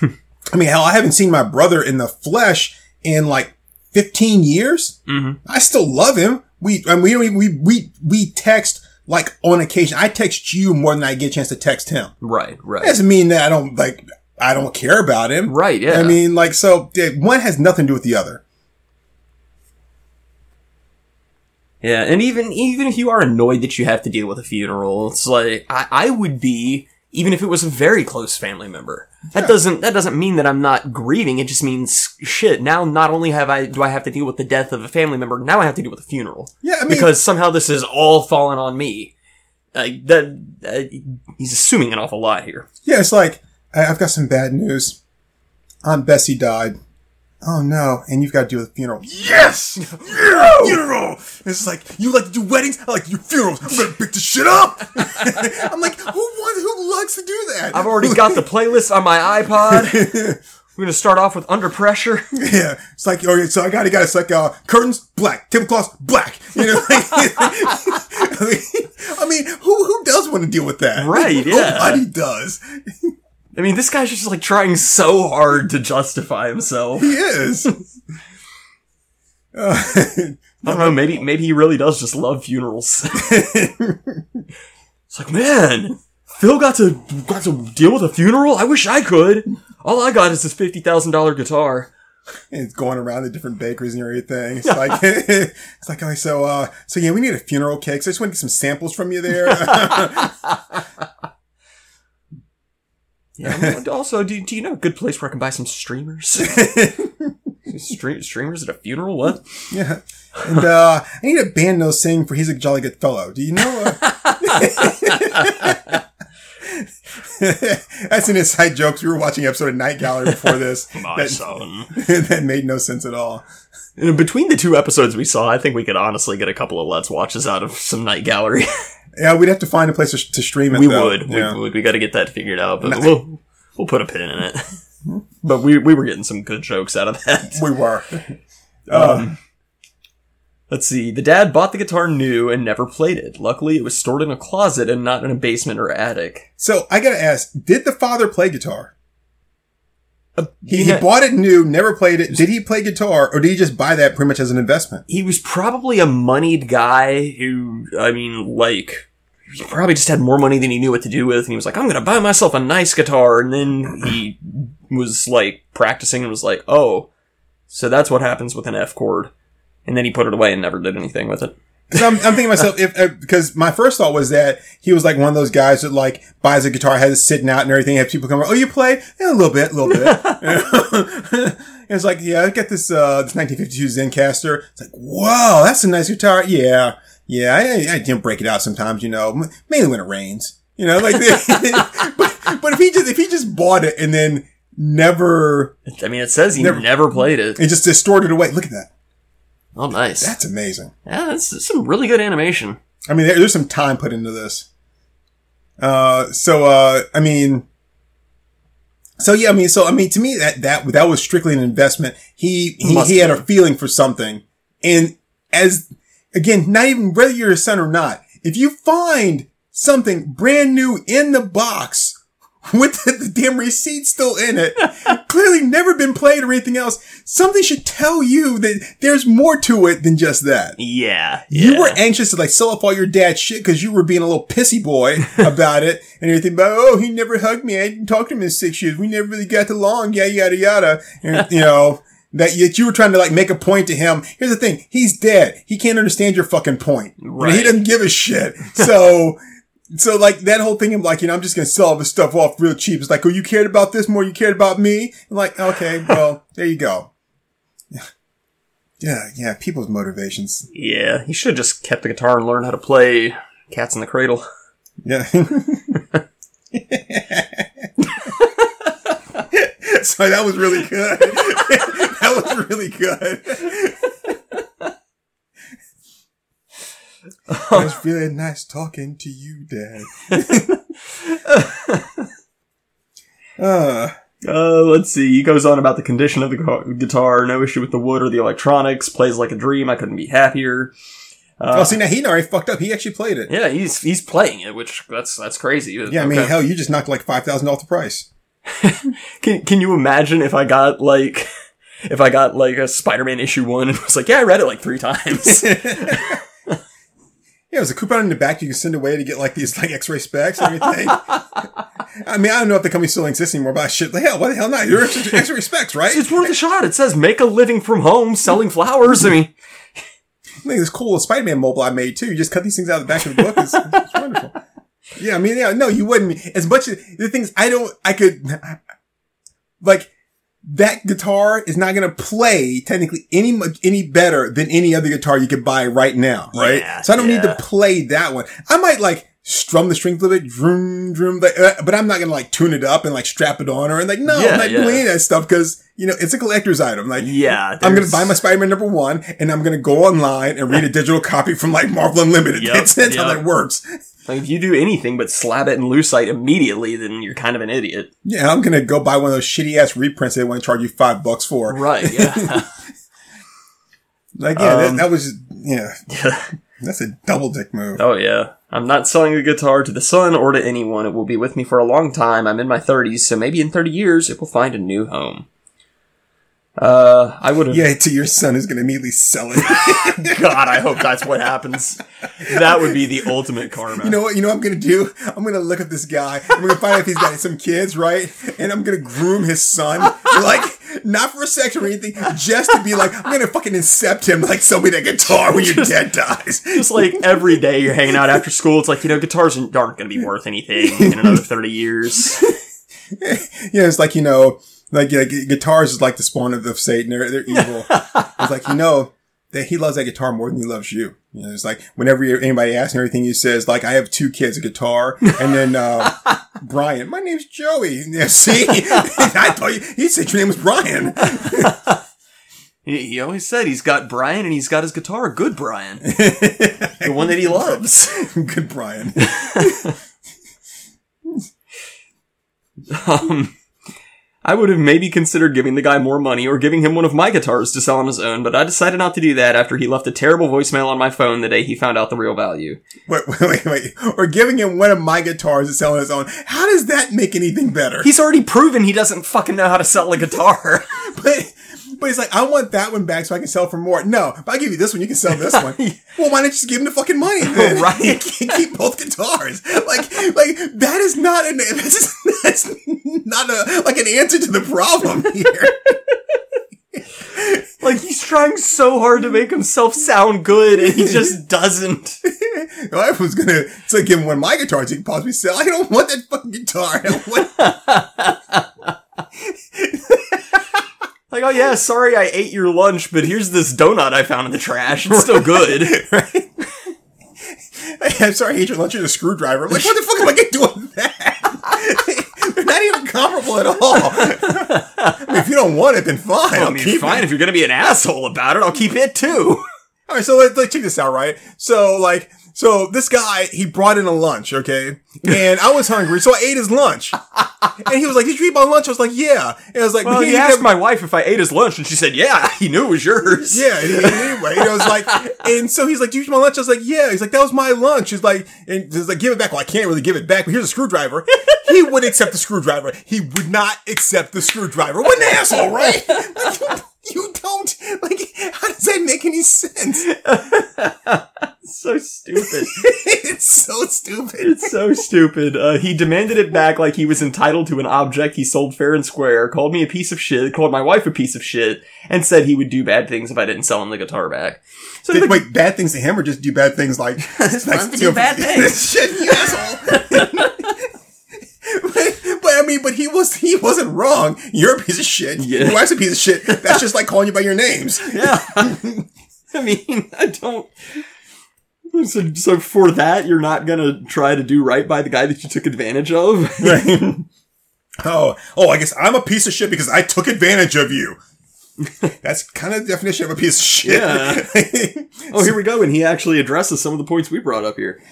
I mean, hell, I haven't seen my brother in the flesh in, like, 15 years? Mm-hmm. I still love him. We text, like, on occasion. I text you more than I get a chance to text him. Right. It doesn't mean that I don't care about him. Right, yeah. I mean, like, so one has nothing to do with the other. Yeah, and even if you are annoyed that you have to deal with a funeral, it's like, I would be, even if it was a very close family member. Yeah. That doesn't mean that I'm not grieving. It just means, shit, now not only do I have to deal with the death of a family member, now I have to deal with a funeral. Yeah, I mean, because somehow this is all fallen on me. He's assuming an awful lot here. Yeah, it's like, I've got some bad news. Aunt Bessie died. Oh no, and you've got to deal with a funeral. Yes! No! Funeral! It's like, you like to do weddings? I like to do funerals. I'm gonna pick this shit up! I'm like, who likes to do that? I've already got the playlist on my iPod. We're gonna start off with Under Pressure. Yeah. It's like, okay, so I got it. It's like, curtains, black. Tablecloths, black. You know, like, I mean, who does want to deal with that? Right, yeah. Nobody does. I mean, this guy's just, like, trying so hard to justify himself. He is. I don't know, maybe he really does just love funerals. It's like, man, Phil got to deal with a funeral? I wish I could. All I got is this $50,000 guitar. And it's going around the different bakeries and everything. It's like, it's like, okay, so yeah, we need a funeral cake, so I just want to get some samples from you there. Yeah. Also, do you know a good place where I can buy some streamers? Streamers at a funeral? What? Yeah. And I need a band that'll sing for He's a Jolly Good Fellow. Do you know? That's an inside joke. We were watching an episode of Night Gallery before this. My son. That made no sense at all. And between the two episodes we saw, I think we could honestly get a couple of Let's Watches out of some Night Gallery. Yeah, we'd have to find a place to stream it. We got to get that figured out, but we'll put a pin in it. But we were getting some good jokes out of that. We were. Let's see. The dad bought the guitar new and never played it. Luckily, it was stored in a closet and not in a basement or attic. So I gotta ask: did the father play guitar? He bought it new, never played it. Did he play guitar, or did he just buy that pretty much as an investment? He was probably a moneyed guy who, I mean, like, he probably just had more money than he knew what to do with, and he was like, I'm going to buy myself a nice guitar, and then he was, like, practicing and was like, oh, so that's what happens with an F chord. And then he put it away and never did anything with it. So I'm thinking to myself, because my first thought was that he was like one of those guys that like buys a guitar, has it sitting out and everything, have people come over, oh, you play? Yeah, a little bit. And it's like, yeah, I got this, this 1952 Zencaster. It's like, whoa, that's a nice guitar. Yeah, I didn't break it out sometimes, you know, mainly when it rains, you know, like, but if he just bought it and then never. I mean, it says he never played it. It just distorted away. Look at that. Oh, nice. That's amazing. Yeah, that's some really good animation. I mean, there's some time put into this. So to me, that was strictly an investment. He had a feeling for something. And as, again, not even whether you're his son or not, if you find something brand new in the box with the damn receipt still in it, clearly never been played or anything else, something should tell you that there's more to it than just that. Yeah. You were anxious to sell off all your dad's shit because you were being a little pissy boy about it, and you're thinking about, oh, he never hugged me, I didn't talk to him in 6 years, we never really got along, yada yada yada, and that you were trying to make a point to him. Here's the thing, he's dead, he can't understand your fucking point, right? He doesn't give a shit. So, that whole thing of, I'm just going to sell all this stuff off real cheap. It's oh, you cared about this more? You cared about me? I'm okay, well, there you go. Yeah, people's motivations. Yeah, he should have just kept the guitar and learned how to play Cats in the Cradle. Yeah. Sorry, that was really good. That was really good. It was really nice talking to you, Dad. Let's see. He goes on about the condition of the guitar. No issue with the wood or the electronics. Plays like a dream. I couldn't be happier. Now he already fucked up. He actually played it. Yeah, he's playing it, which that's crazy. Yeah, I mean, hell, you just knocked $5,000 off the price. Can you imagine if I got a Spider-Man issue 1 and was I read it 3 times. Yeah, there's a coupon in the back you can send away to get these X-ray specs and everything. I mean, I don't know if the company still exists anymore, but shit, why the hell not? You're X-ray specs, right? It's worth a shot. It says make a living from home selling flowers. I mean, look at this cool Spider-Man mobile I made too. You just cut these things out of the back of the book. It's wonderful. Yeah, I mean, yeah, no, you wouldn't. As much as the things that guitar is not going to play technically any better than any other guitar you could buy right now, right? Yeah, so I don't need to play that one. I might strum the strings a little bit, drum, drum, but I'm not going to tune it up and strap it on I'm not doing that stuff because, it's a collector's item. I'm going to buy my Spider-Man #1 and I'm going to go online and read a digital copy from Marvel Unlimited. Yep, that's how that works. If you do anything but slab it in lucite immediately, then you're kind of an idiot. Yeah, I'm going to go buy one of those shitty-ass reprints they want to charge you $5 for. Right, yeah. That's a double dick move. Oh, yeah. I'm not selling the guitar to the sun or to anyone. It will be with me for a long time. I'm in my 30s, so maybe in 30 years it will find a new home. I would have... Yeah, to your son who's going to immediately sell it. God, I hope that's what happens. That would be the ultimate karma. You know what I'm going to do? I'm going to look at this guy. I'm going to find out if he's got some kids, right? And I'm going to groom his son. Not for a sex or anything, just to be I'm going to fucking incept him sell me that guitar when your dad dies. Just every day you're hanging out after school. It's guitars aren't going to be worth anything in another 30 years. Yeah, it's guitars is the spawn of Satan. They're evil. It's that he loves that guitar more than he loves you. It's whenever anybody asks and everything, he says, I have 2 kids, a guitar, and then Brian. My name's Joey. Yeah, see? I thought he said your name was Brian. He always said he's got Brian and he's got his guitar. Good Brian. The one that he loves. Good Brian. I would have maybe considered giving the guy more money or giving him one of my guitars to sell on his own, but I decided not to do that after he left a terrible voicemail on my phone the day he found out the real value. Wait. Or giving him one of my guitars to sell on his own. How does that make anything better? He's already proven he doesn't fucking know how to sell a guitar. But he's I want that one back so I can sell for more. No, if I give you this one, you can sell this one. Well, why not just give him the fucking money then? Right. You can't keep both guitars. That is not an answer to the problem here. He's trying so hard to make himself sound good and he just doesn't. I was going to give him one of my guitars he could possibly sell. I don't want that fucking guitar. Oh yeah, sorry I ate your lunch, but here's this donut I found in the trash. It's still good. Right? I'm sorry I ate your lunch with a screwdriver. What the fuck am I going to do with that? They're not even comparable at all. I mean, if you don't want it, then fine. Well, I'll keep fine. It. If you're going to be an asshole about it, I'll keep it too. All right, so let's check this out, right? So, like, so this guy, he brought in a lunch, okay? And I was hungry, so I ate his lunch. And he was like, did you eat my lunch? I was like, yeah. And I was like, well, he asked my wife if I ate his lunch, and she said, yeah, he knew it was yours. Yeah, anyway. And I was like, and so he's like, did you eat my lunch? I was like, yeah. He's like, that was my lunch. He's like, and he's like, give it back. Well, I can't really give it back, but here's a screwdriver. He wouldn't accept the screwdriver. He would not accept the screwdriver. What an asshole, right? Like, you don't, like, how does that make any sense? So stupid. It's so stupid. It's so stupid. He demanded it back like he was entitled to an object he sold fair and square, called me a piece of shit, called my wife a piece of shit, and said he would do bad things if I didn't sell him the guitar back. So wait, bad things to him or just do bad things like... It's fun to do bad things. Shit, you asshole. But I mean, but he wasn't wrong. You're a piece of shit. Yeah. Your wife's a piece of shit. That's just like calling you by your names. Yeah. I mean, I don't... So for that, you're not going to try to do right by the guy that you took advantage of? Right. Oh, I guess I'm a piece of shit because I took advantage of you. That's kind of the definition of a piece of shit. Yeah. Oh, here we go. And he actually addresses some of the points we brought up here.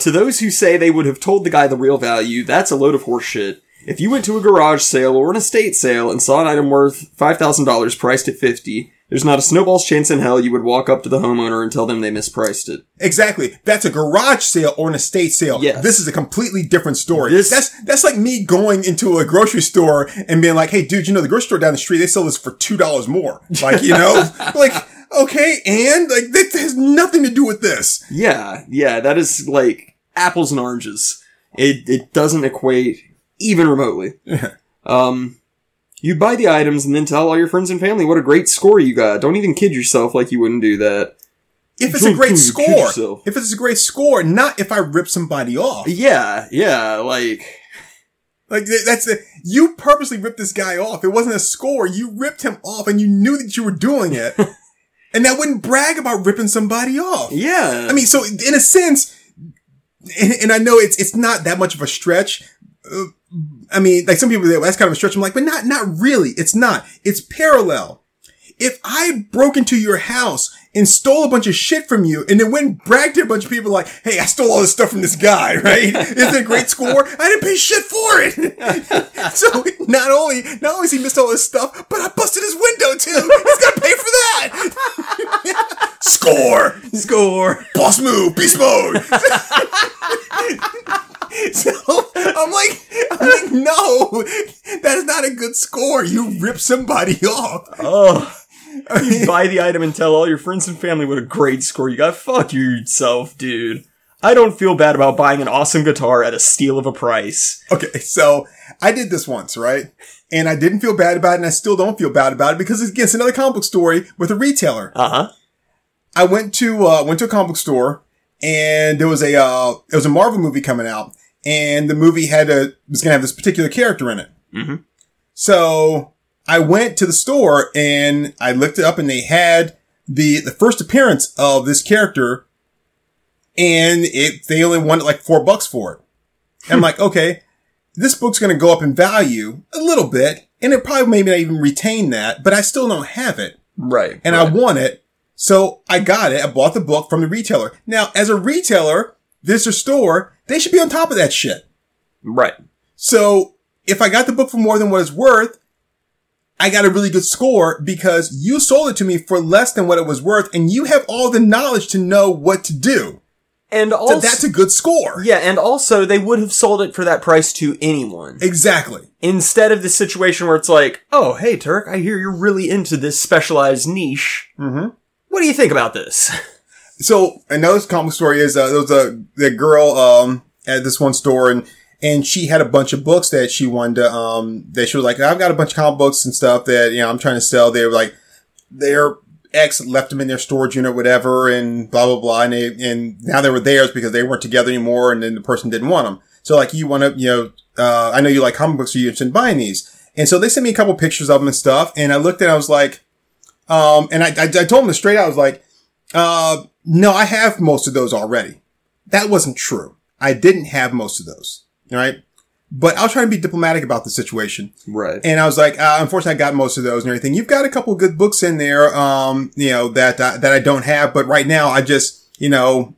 To those who say they would have told the guy the real value, that's a load of horse shit. If you went to a garage sale or an estate sale and saw an item worth $5,000 priced at $50... there's not a snowball's chance in hell you would walk up to the homeowner and tell them they mispriced it. Exactly. That's a garage sale or an estate sale. Yes. This is a completely different story. That's like me going into a grocery store and being like, hey, dude, you know, the grocery store down the street, they sell this for $2 more. Like, you know, like, okay, and like that has nothing to do with this. Yeah. Yeah. That is like apples and oranges. It doesn't equate even remotely. You'd buy the items and then tell all your friends and family what a great score you got. Don't even kid yourself like you wouldn't do that. If it's a great score. If it's a great score, not if I rip somebody off. Yeah, yeah, like that's the... You purposely ripped this guy off. It wasn't a score. You ripped him off and you knew that you were doing it. And I wouldn't brag about ripping somebody off. Yeah. I mean, so in a sense, and I know it's not that much of a stretch, I mean, like some people, that's kind of a stretch. I'm like, but not really. It's not. It's parallel. If I broke into your house and stole a bunch of shit from you and then went and bragged to a bunch of people like, hey, I stole all this stuff from this guy, right? Isn't it a great score? I didn't pay shit for it. So not only has he missed all this stuff, but I busted his window too. He's got to pay for that. Score. Boss move. Beast mode. So I'm like, no, that is not a good score. You rip somebody off. Oh, you buy the item and tell all your friends and family what a great score you got. Fuck yourself, dude. I don't feel bad about buying an awesome guitar at a steal of a price. Okay, so I did this once, right? And I didn't feel bad about it, and I still don't feel bad about it because it's, again, it's another comic book story with a retailer. Uh huh. I went to a comic book store, and there was a Marvel movie coming out. And the movie was going to have this particular character in it. Mm-hmm. So I went to the store and I looked it up and they had the first appearance of this character and they only wanted like $4 for it. And I'm like, okay, this book's going to go up in value a little bit and it probably maybe not even retain that, but I still don't have it. Right. And right. I want it. So I got it. I bought the book from the retailer. Now, as a retailer, this is a store. They should be on top of that shit. Right. So if I got the book for more than what it's worth, I got a really good score because you sold it to me for less than what it was worth and you have all the knowledge to know what to do. And also, so that's a good score. Yeah, and also they would have sold it for that price to anyone. Exactly. Instead of the situation where it's like, oh, hey, Turk, I hear you're really into this specialized niche. Mm-hmm. What do you think about this? So another comic story is there was the girl at this one store and she had a bunch of books that she wanted to that she was like, I've got a bunch of comic books and stuff that, you know, I'm trying to sell. They were like, their ex left them in their storage unit, whatever, and blah blah blah, and now they were theirs because they weren't together anymore, and then the person didn't want them. So like, you want to, you know, I know you like comic books, so you're interested in buying these. And so they sent me a couple pictures of them and stuff, and I looked at it, I was like, and I told them straight out, I was like, no, I have most of those already. That wasn't true. I didn't have most of those. All right. But I'll try and be diplomatic about the situation. Right. And I was like, unfortunately, I got most of those and everything. You've got a couple of good books in there, that I don't have. But right now, I just, don't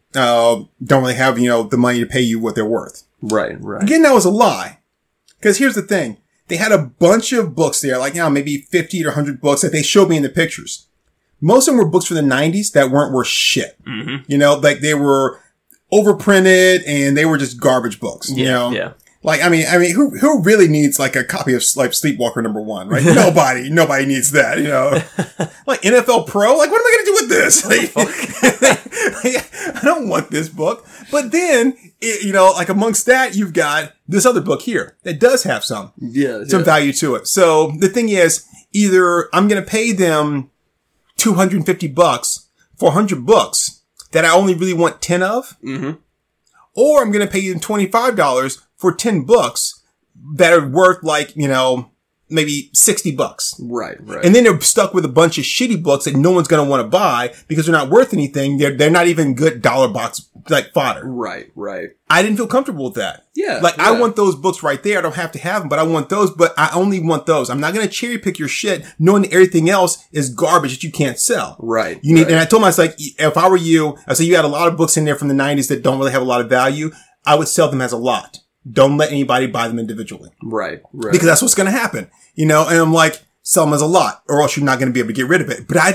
really have, the money to pay you what they're worth. Right, right. Again, that was a lie. Because here's the thing. They had a bunch of books there, like, maybe 50 or 100 books that they showed me in the pictures. Most of them were books from the 90s that weren't worth shit. Mm-hmm. Like they were overprinted and they were just garbage books, Yeah. Like, I mean, who really needs like a copy of like Sleepwalker #1, right? Nobody needs that, Like NFL Pro, like what am I going to do with this? Like, I don't want this book. But then, like amongst that, you've got this other book here that does have some value to it. So the thing is, either I'm going to pay them $250 for 100 books that I only really want 10 of, mm-hmm. or I'm going to pay them $25 for 10 books that are worth like, maybe $60. Right, right. And then they're stuck with a bunch of shitty books that no one's going to want to buy because they're not worth anything. They're not even good dollar box like fodder. Right, right. I didn't feel comfortable with that. Yeah. Like I want those books right there. I don't have to have them, but I want those, but I only want those. I'm not going to cherry pick your shit knowing that everything else is garbage that you can't sell. Right. You need, right. And I told myself, like, if I were you, I'd say you had a lot of books in there from the 90s that don't really have a lot of value. I would sell them as a lot. Don't let anybody buy them individually. Right, right. Because that's what's going to happen. And I'm like, sell them as a lot or else you're not going to be able to get rid of it. But I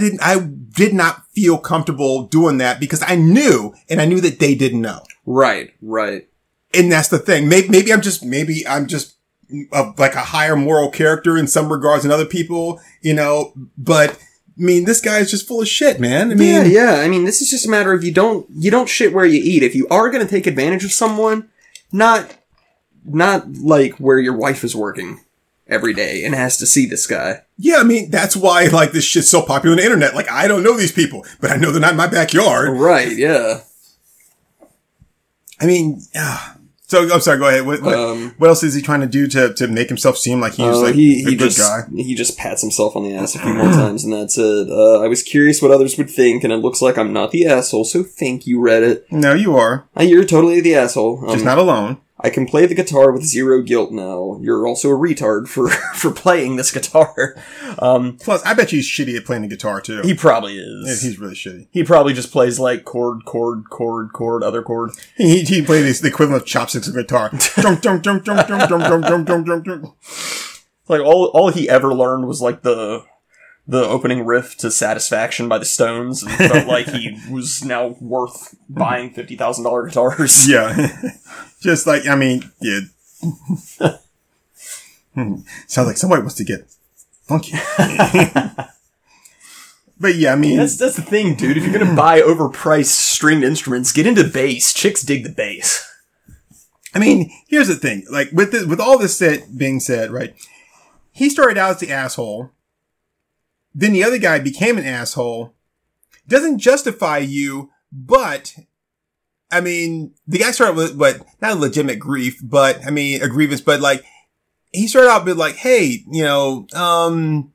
did not feel comfortable doing that because I knew that they didn't know. Right, right. And that's the thing. Maybe I'm just like a higher moral character in some regards than other people, but this guy is just full of shit, man. Yeah. I mean, this is just a matter of you don't shit where you eat. If you are going to take advantage of someone, not like where your wife is working every day and has to see this guy. Yeah, that's why, like, this shit's so popular on the internet. Like, I don't know these people, but I know they're not in my backyard. Right, yeah. So, I'm sorry, go ahead. What else is he trying to do to make himself seem like he's, like, a good guy? He just pats himself on the ass a few more times, and that's it. I was curious what others would think, and it looks like I'm not the asshole, so thank you, Reddit. No, you are. You're totally the asshole. Just not alone. I can play the guitar with zero guilt now. You're also a retard for playing this guitar. Plus, I bet you he's shitty at playing the guitar, too. He probably is. Yeah, he's really shitty. He probably just plays, like, chord, other chord. He plays the equivalent of chopsticks of guitar. Like, all he ever learned was, like, the opening riff to Satisfaction by the Stones, and felt like he was now worth buying $50,000 guitars. Yeah. Just like, yeah. Sounds like somebody wants to get funky. But yeah, That's the thing, dude. If you're going to buy overpriced stringed instruments, get into bass. Chicks dig the bass. Here's the thing. Like, with all this being said, right, he started out as the asshole. Then the other guy became an asshole. Doesn't justify you, but, the guy started with, not a legitimate grief, but, a grievance, but, like, he started out with, like, hey, I found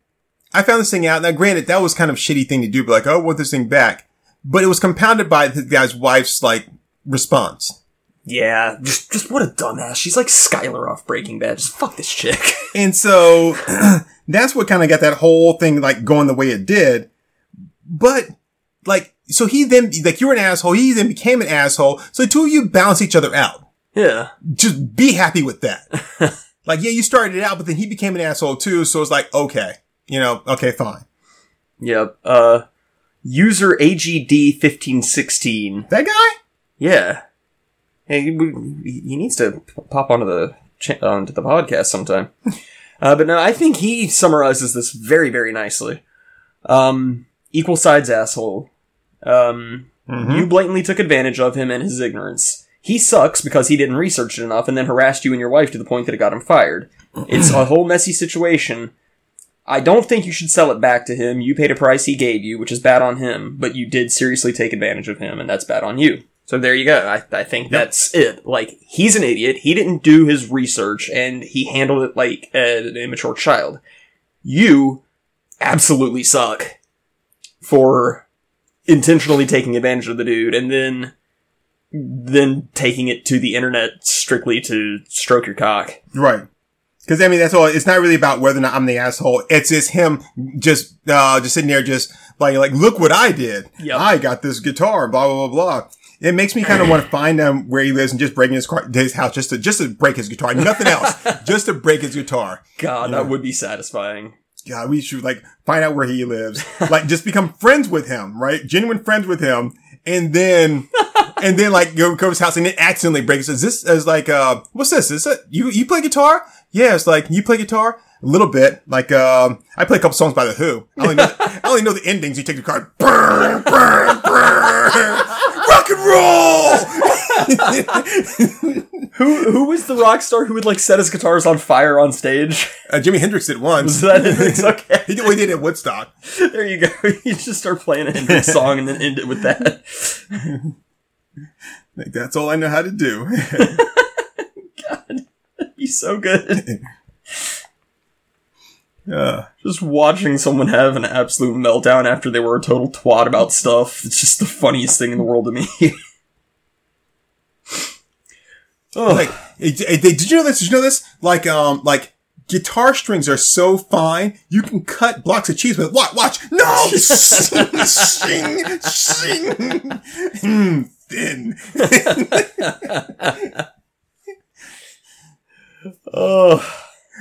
this thing out. Now, granted, that was kind of a shitty thing to do, but, like, I want this thing back. But it was compounded by the guy's wife's, like, response. Yeah, just what a dumbass. She's like Skylar off Breaking Bad. Just fuck this chick. And so that's what kind of got that whole thing like going the way it did. But like, so he then, like, you're an asshole. He then became an asshole. So the two of you balance each other out. Yeah. Just be happy with that. Like, yeah, you started it out, but then he became an asshole too. So it's like, okay, okay, fine. Yep. User AGD1516. That guy? Yeah. He needs to pop onto the podcast sometime. But no, I think he summarizes this very, very nicely. Equal sides asshole. You blatantly took advantage of him and his ignorance. He sucks because he didn't research it enough and then harassed you and your wife to the point that it got him fired. It's a whole messy situation. I don't think you should sell it back to him. You paid a price he gave you, which is bad on him, but you did seriously take advantage of him, and that's bad on you. So there you go. I think that's it. Like, he's an idiot. He didn't do his research, and he handled it like an immature child. You absolutely suck for intentionally taking advantage of the dude, and then than taking it to the internet strictly to stroke your cock. Right. Because, I mean, that's all. It's not really about whether or not I'm the asshole. It's just him just sitting there just like, look what I did. Yep. I got this guitar, blah, blah, blah, blah. It makes me kind of want to find him where he lives and just breaking his house just to break his guitar. Nothing else. Just to break his guitar. God, you know? That would be satisfying. God, we should find out where he lives. Just become friends with him, right? Genuine friends with him. And then go to his house and then accidentally break it. What's this? Is it you play guitar? Yeah, it's you play guitar? A little bit. I play a couple songs by The Who. I only know the endings. You take the guitar, brr, brr, brr. Rock and roll! Who was the rock star who would set his guitars on fire on stage? Jimi Hendrix did once. It's okay. He did it at Woodstock. There you go. You just start playing a Hendrix song and then end it with that. That's all I know how to do. God, that'd be so good. Just watching someone have an absolute meltdown after they were a total twat about stuff. It's just the funniest thing in the world to me. Oh. Did you know this? Did you know this? Guitar strings are so fine, you can cut blocks of cheese with. Watch. No! Shing, shing, shing. Thin. Oh.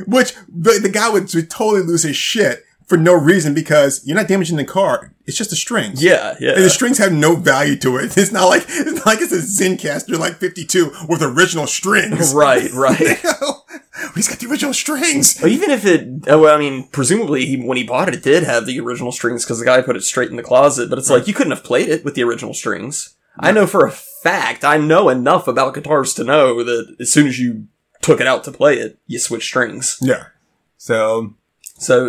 Which, the guy would totally lose his shit for no reason because you're not damaging the car. It's just the strings. Yeah. And the strings have no value to it. It's not like it's a Zencaster 52 with original strings. Right. He's got the original strings. Well, even if presumably when he bought it, it did have the original strings because the guy put it straight in the closet. But it's right. You couldn't have played it with the original strings. Right. I know for a fact, I know enough about guitars to know that as soon as you took it out to play it, you switch strings. Yeah. So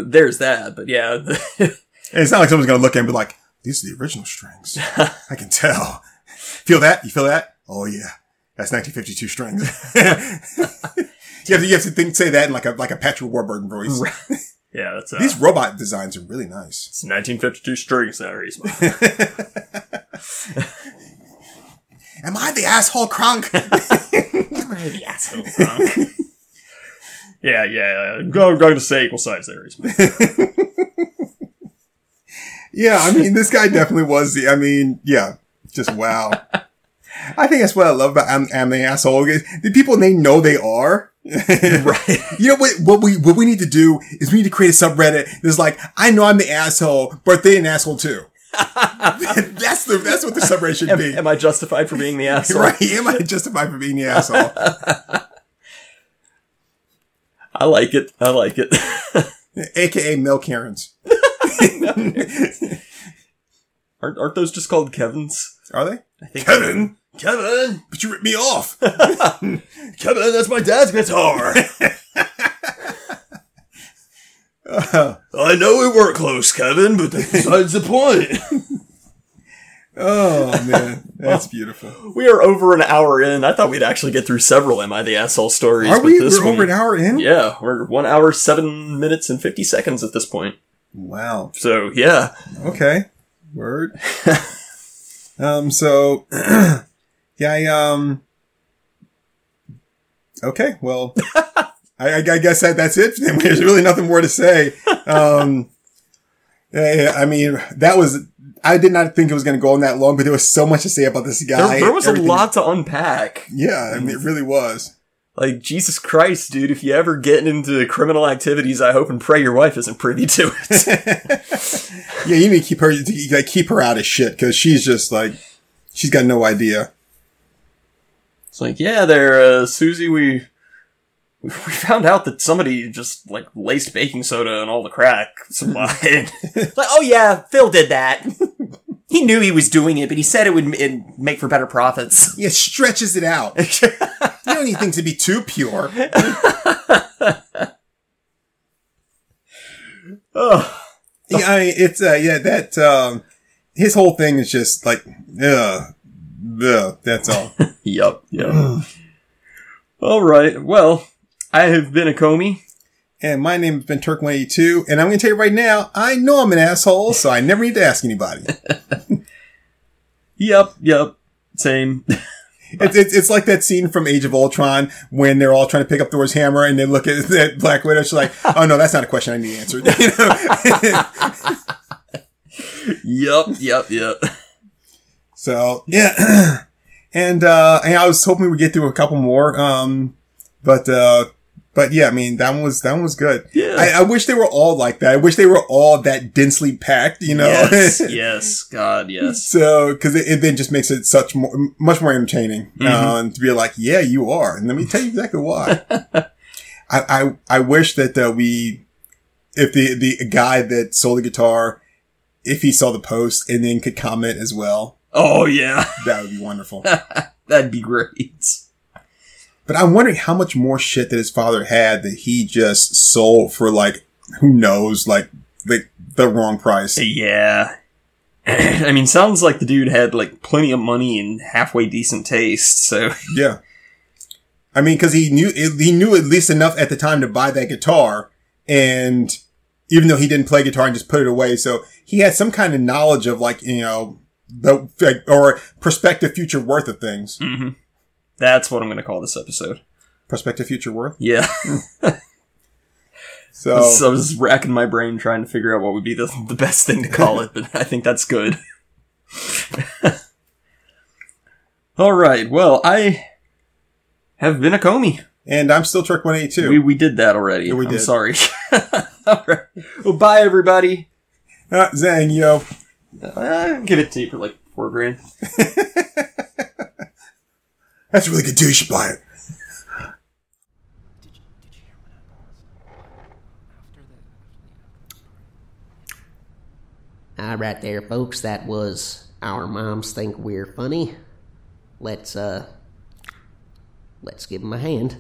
there's that, but yeah. It's not like someone's going to look at it and be like, these are the original strings. I can tell. Feel that? You feel that? Oh, yeah. That's 1952 strings. You have to say that in like a Patrick Warburton voice. Right. Yeah, that's these robot designs are really nice. It's 1952 strings that raise my Am I the asshole crunk? Am I the asshole crunk? Yeah. Going to say equal size there is. Yeah, this guy definitely was just wow. I think that's what I love about Am I the Asshole. The people, they know they are. Right. You know what we need to do is we need to create a subreddit that's I know I'm the asshole, but they're an asshole too. That's what the subreddit should be. Am I justified for being the asshole? Right. Am I justified for being the asshole? I like it. AKA Mel Karens. Aren't those just called Kevins? Are they? I think Kevin! But you ripped me off! Kevin, that's my dad's guitar! I know we were close, Kevin, but that's besides the point. Oh, man. That's beautiful. We are over an hour in. I thought we'd actually get through several Am I the Asshole stories. Are we? We're over an hour in? Yeah. We're 1 hour, 7 minutes, and 50 seconds at this point. Wow. So, yeah. Okay. Word. Okay. Well, I guess that's it. There's really nothing more to say. I did not think it was going to go on that long, but there was so much to say about this guy. There was a lot to unpack. Yeah, it really was. Jesus Christ, dude, if you ever get into criminal activities, I hope and pray your wife isn't privy to it. Yeah, you need to keep her out of shit, because she's just she's got no idea. It's Susie, we found out that somebody just, laced baking soda and all the crack supply. Oh yeah, Phil did that. He knew he was doing it, but he said it would make for better profits. Yeah, stretches it out. You don't need things to be too pure. Oh. Yeah, it's, his whole thing is just that's all. Yep. All right, well, I have been a Comey. And my name has been Turk182, and I'm going to tell you right now, I know I'm an asshole, so I never need to ask anybody. Yep, same. It's like that scene from Age of Ultron when they're all trying to pick up Thor's hammer and they look at Black Widow. She's like, oh no, that's not a question I need answered. You know? Yep. So yeah. And I was hoping we'd get through a couple more. But yeah, I mean, that one was good. Yeah. I wish they were all like that. I wish they were all that densely packed, you know? Yes. God, yes. So, cause it then just makes it much more entertaining. Mm-hmm. To be like, yeah, you are. And let me tell you exactly why. I wish that, if the guy that sold the guitar, if he saw the post and then could comment as well. Oh, yeah. That would be wonderful. That'd be great. But I'm wondering how much more shit that his father had that he just sold for, like, who knows, like, the wrong price. Yeah. I mean, sounds like the dude had, like, plenty of money and halfway decent taste, so. Yeah. I mean, because he knew at least enough at the time to buy that guitar, and even though he didn't play guitar and just put it away, so he had some kind of knowledge of, like, you know, or prospective future worth of things. Mm-hmm. That's what I'm going to call this episode. Prospective future worth? Yeah. So I was just racking my brain trying to figure out what would be the best thing to call it, but I think that's good. All right. Well, I have been a Comey. And I'm still Trick 182. We did that already. Yeah, I'm sorry. All right. Well, bye, everybody. Zang, yo. I'll give it to you for like $4,000. That's really good too. You should buy it. Did you hear what I was? Alright there, folks. That was Our Moms Think We're Funny. Let's give them a hand.